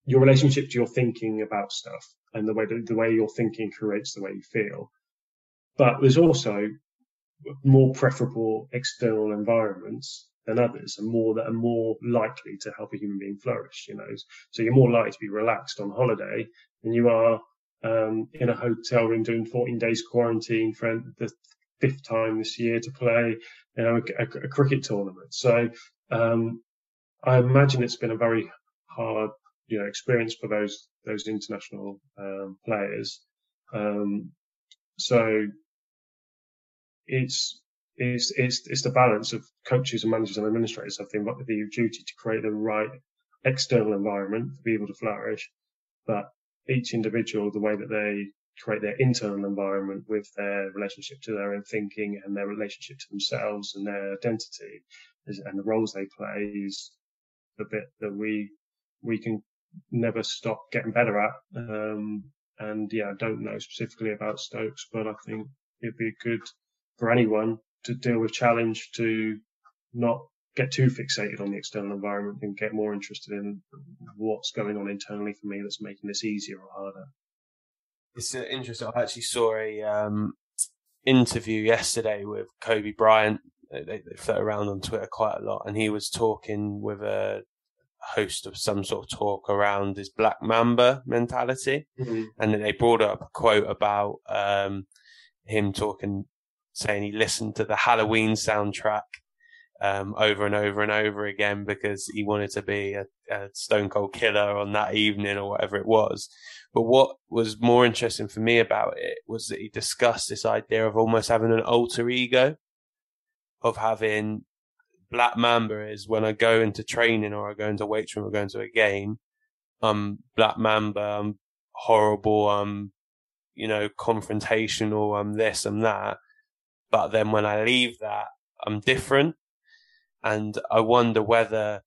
your relationship to your thinking about stuff and the way that the way your thinking creates the way you feel. But there's also more preferable external environments than others, and more that are more likely to help a human being flourish, you know. So you're more likely to be relaxed on holiday than you are um, in a hotel room doing fourteen days quarantine for the fifth time this year to play, you know, a, a cricket tournament. So um, I imagine it's been a very hard, you know, experience for those those international um, players. Um, so. It's, it's, it's, it's the balance of coaches and managers and administrators have the, the duty to create the right external environment to be able to flourish, but each individual, the way that they create their internal environment with their relationship to their own thinking and their relationship to themselves and their identity is, and the roles they play is the bit that we we can never stop getting better at. Um, and, yeah, I don't know specifically about Stokes, but I think it'd be good for anyone to deal with challenge, to not get too fixated on the external environment and get more interested in what's going on internally for me that's making this easier or harder. It's interesting. I actually saw a um, interview yesterday with Kobe Bryant. They, they float around on Twitter quite a lot, and he was talking with a host of some sort of talk around his Black Mamba mentality, mm-hmm. and they brought up a quote about um, him talking, saying he listened to the Halloween soundtrack um, over and over and over again because he wanted to be a, a Stone Cold Killer on that evening or whatever it was. But what was more interesting for me about it was that he discussed this idea of almost having an alter ego, of having Black Mamba is when I go into training or I go into weight room or go into a game, I'm Black Mamba, I'm horrible, I'm, you know, confrontational, I'm this, I'm that. But then when I leave that, I'm different. And I wonder whether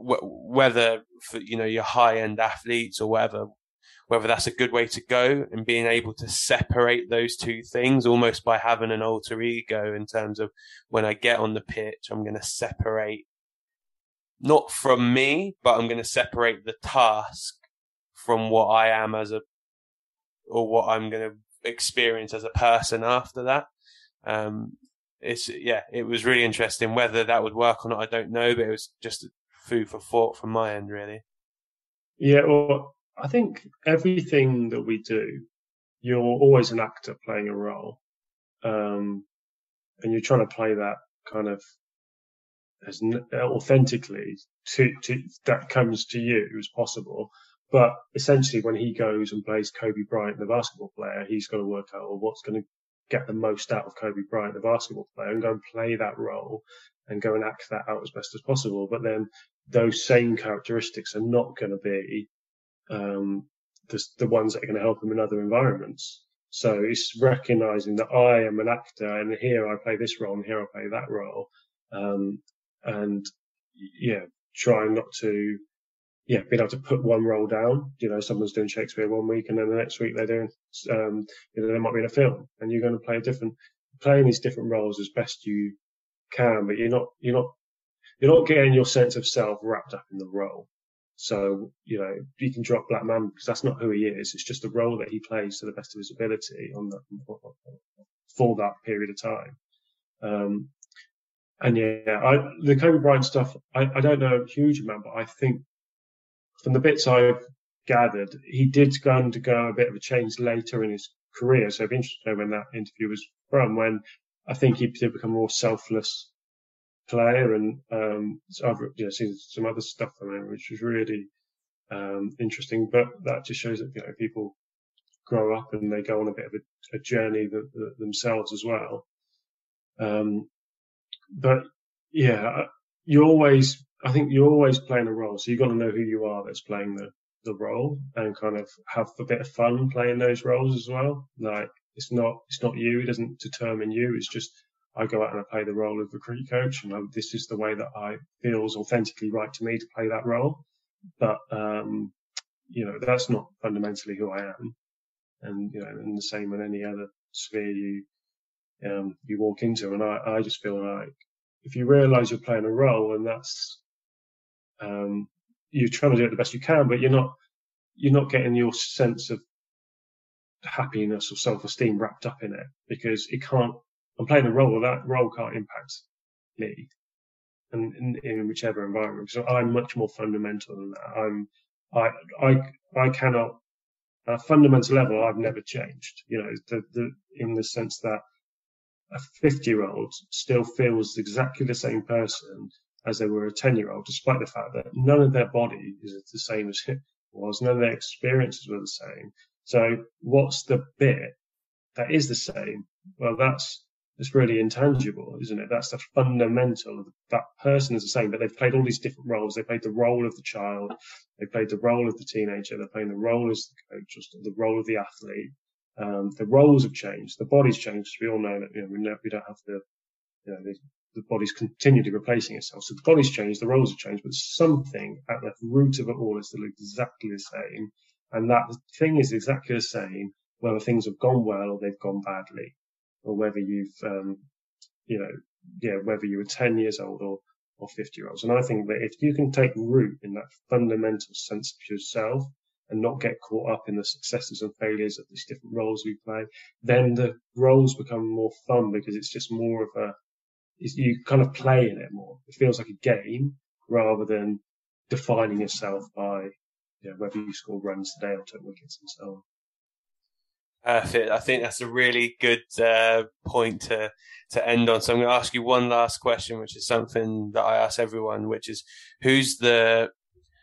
whether for, you know, your high-end athletes or whatever, whether that's a good way to go, and being able to separate those two things almost by having an alter ego in terms of when I get on the pitch, I'm going to separate, not from me, but I'm going to separate the task from what I am as a, or what I'm going to experience as a person after that. Um, it's, yeah, it was really interesting. Whether that would work or not, I don't know, but it was just food for thought from my end, really. Yeah, well, I think everything that we do, you're always an actor playing a role, um, and you're trying to play that kind of as authentically to, to that comes to you as possible. But essentially, when he goes and plays Kobe Bryant, the basketball player, he's got to work out well, what's going to get the most out of Kobe Bryant, the basketball player, and go and play that role and go and act that out as best as possible. But then those same characteristics are not going to be um the, the ones that are going to help him in other environments. So it's recognizing that I am an actor, and here I play this role and here I play that role, um and yeah, trying not to yeah being able to put one role down. You know, someone's doing Shakespeare one week and then the next week they're doing um you know, they might be in a film, and you're going to play a different playing these different roles as best you can, but you're not you're not you're not getting your sense of self wrapped up in the role. So, you know, you can drop Black Man because that's not who he is. It's just the role that he plays to the best of his ability on that, for that period of time. Um, and yeah, I, the Kobe Bryant stuff, I, I don't know a huge amount, but I think from the bits I've gathered, he did undergo a bit of a change later in his career. So it'd be interesting to know when that interview was from, when I think he did become more selfless player, and um I've you know, seen some other stuff from him which was really um interesting. But that just shows that, you know, people grow up and they go on a bit of a, a journey that, that themselves as well. Um but yeah, you always I think you're always playing a role, so you've got to know who you are that's playing the the role, and kind of have a bit of fun playing those roles as well. Like, it's not it's not you, it doesn't determine you. It's just, I go out and I play the role of a cricket coach, and I, this is the way that I feels authentically right to me to play that role. But, um, you know, that's not fundamentally who I am. And, you know, and the same in any other sphere you, um, you walk into. And I, I just feel like if you realize you're playing a role, and that's, um, you're trying to do it the best you can, but you're not, you're not getting your sense of happiness or self-esteem wrapped up in it, because it can't, I'm playing a role, that role can't impact me, and in, in whichever environment. So I'm much more fundamental than that. I'm, I, I, I cannot, at a fundamental level, I've never changed. You know, the, the, in the sense that a fifty-year-old still feels exactly the same person as they were a ten-year-old, despite the fact that none of their body is the same as it was, none of their experiences were the same. So what's the bit that is the same? Well, that's It's really intangible, isn't it? That's the fundamental of that person is the same, but they've played all these different roles. They played the role of the child. They played the role of the teenager. They're playing the role as the coach, the role of the athlete. Um, the roles have changed. The body's changed. We all know that, you know, we know, we don't have the, you know, the, the body's continually replacing itself. So the body's changed. The roles have changed, but something at the root of it all is still exactly the same. And that thing is exactly the same, whether things have gone well or they've gone badly. Or whether you've, um, you know, yeah, whether you were ten years old or or fifty year olds, and I think that if you can take root in that fundamental sense of yourself and not get caught up in the successes and failures of these different roles we play, then the roles become more fun because it's just more of a, it's, you kind of play in it more. It feels like a game rather than defining yourself by, you know, whether you score runs today or took wickets and so on. Perfect. I think that's a really good uh, point to to end on. So I'm going to ask you one last question, which is something that I ask everyone, which is who's the,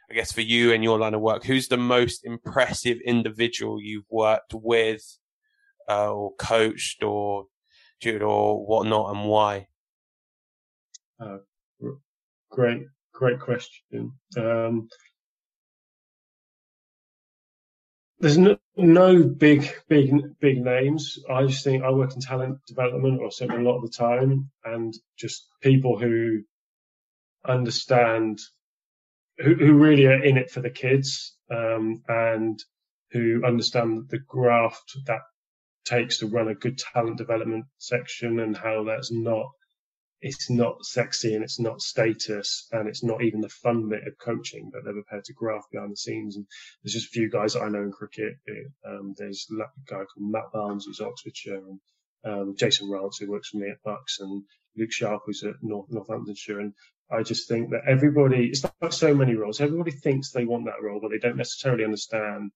I guess for you and your line of work, who's the most impressive individual you've worked with uh, or coached or tutored or whatnot, and why? Uh, great, great question. Um There's no, no big, big, big names. I just think I work in talent development, or certainly a lot of the time, and just people who understand, who, who really are in it for the kids, um, and who understand the graft that takes to run a good talent development section, and how that's not, it's not sexy and it's not status and it's not even the fun bit of coaching, but they're prepared to graft behind the scenes. And there's just a few guys that I know in cricket. Um, there's a guy called Matt Barnes who's Oxfordshire, and um, Jason Rance who works for me at Bucks, and Luke Sharp who's at North, Northamptonshire. And I just think that everybody, it's like so many roles, everybody thinks they want that role, but they don't necessarily understand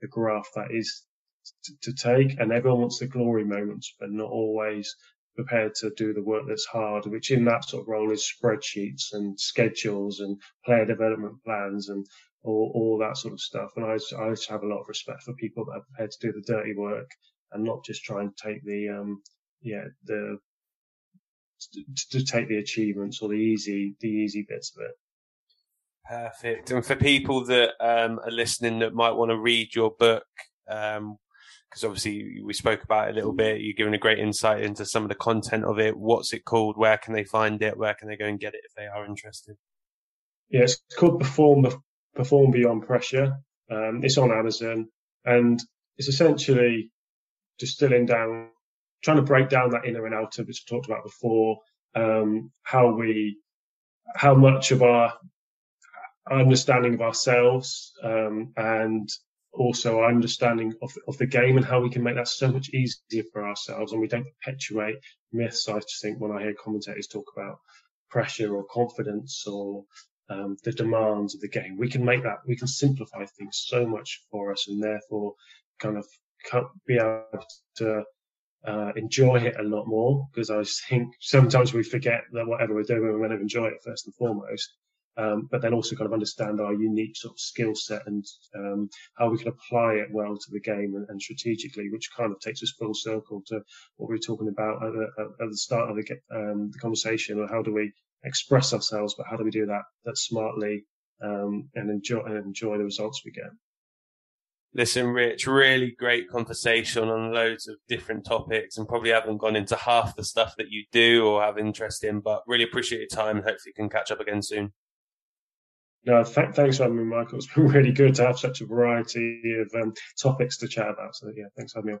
the graft that is to, to take. And everyone wants the glory moments, but not always prepared to do the work that's hard, which in that sort of role is spreadsheets and schedules and player development plans and all, all that sort of stuff. And I, I just have a lot of respect for people that are prepared to do the dirty work and not just try and take the, um, yeah, the, to, to take the achievements or the easy, the easy bits of it. Perfect. And for people that um, are listening that might want to read your book, um, because obviously we spoke about it a little bit. You're giving a great insight into some of the content of it. What's it called? Where can they find it? Where can they go and get it if they are interested? Yeah, it's called Perform Perform Beyond Pressure. Um, it's on Amazon, and it's essentially distilling down, trying to break down that inner and outer, which we talked about before. Um, how we, how much of our understanding of ourselves um, and also our understanding of, of the game and how we can make that so much easier for ourselves, and we don't perpetuate myths. I just think when I hear commentators talk about pressure or confidence or um, the demands of the game, we can make that, we can simplify things so much for us, and therefore kind of be able to uh, enjoy it a lot more, because I just think sometimes we forget that whatever we're doing, we're going to enjoy it first and foremost. Um, but then also kind of understand our unique sort of skill set and um, how we can apply it well to the game and, and strategically, which kind of takes us full circle to what we were talking about at the, at the start of the, um, the conversation. Or how do we express ourselves, but how do we do that that smartly um, and enjoy and enjoy the results we get? Listen, Rich, really great conversation on loads of different topics, and probably haven't gone into half the stuff that you do or have interest in, but really appreciate your time and hopefully can catch up again soon. No, th- thanks for having me, Michael. It's been really good to have such a variety of um, topics to chat about. So, yeah, thanks for having me on.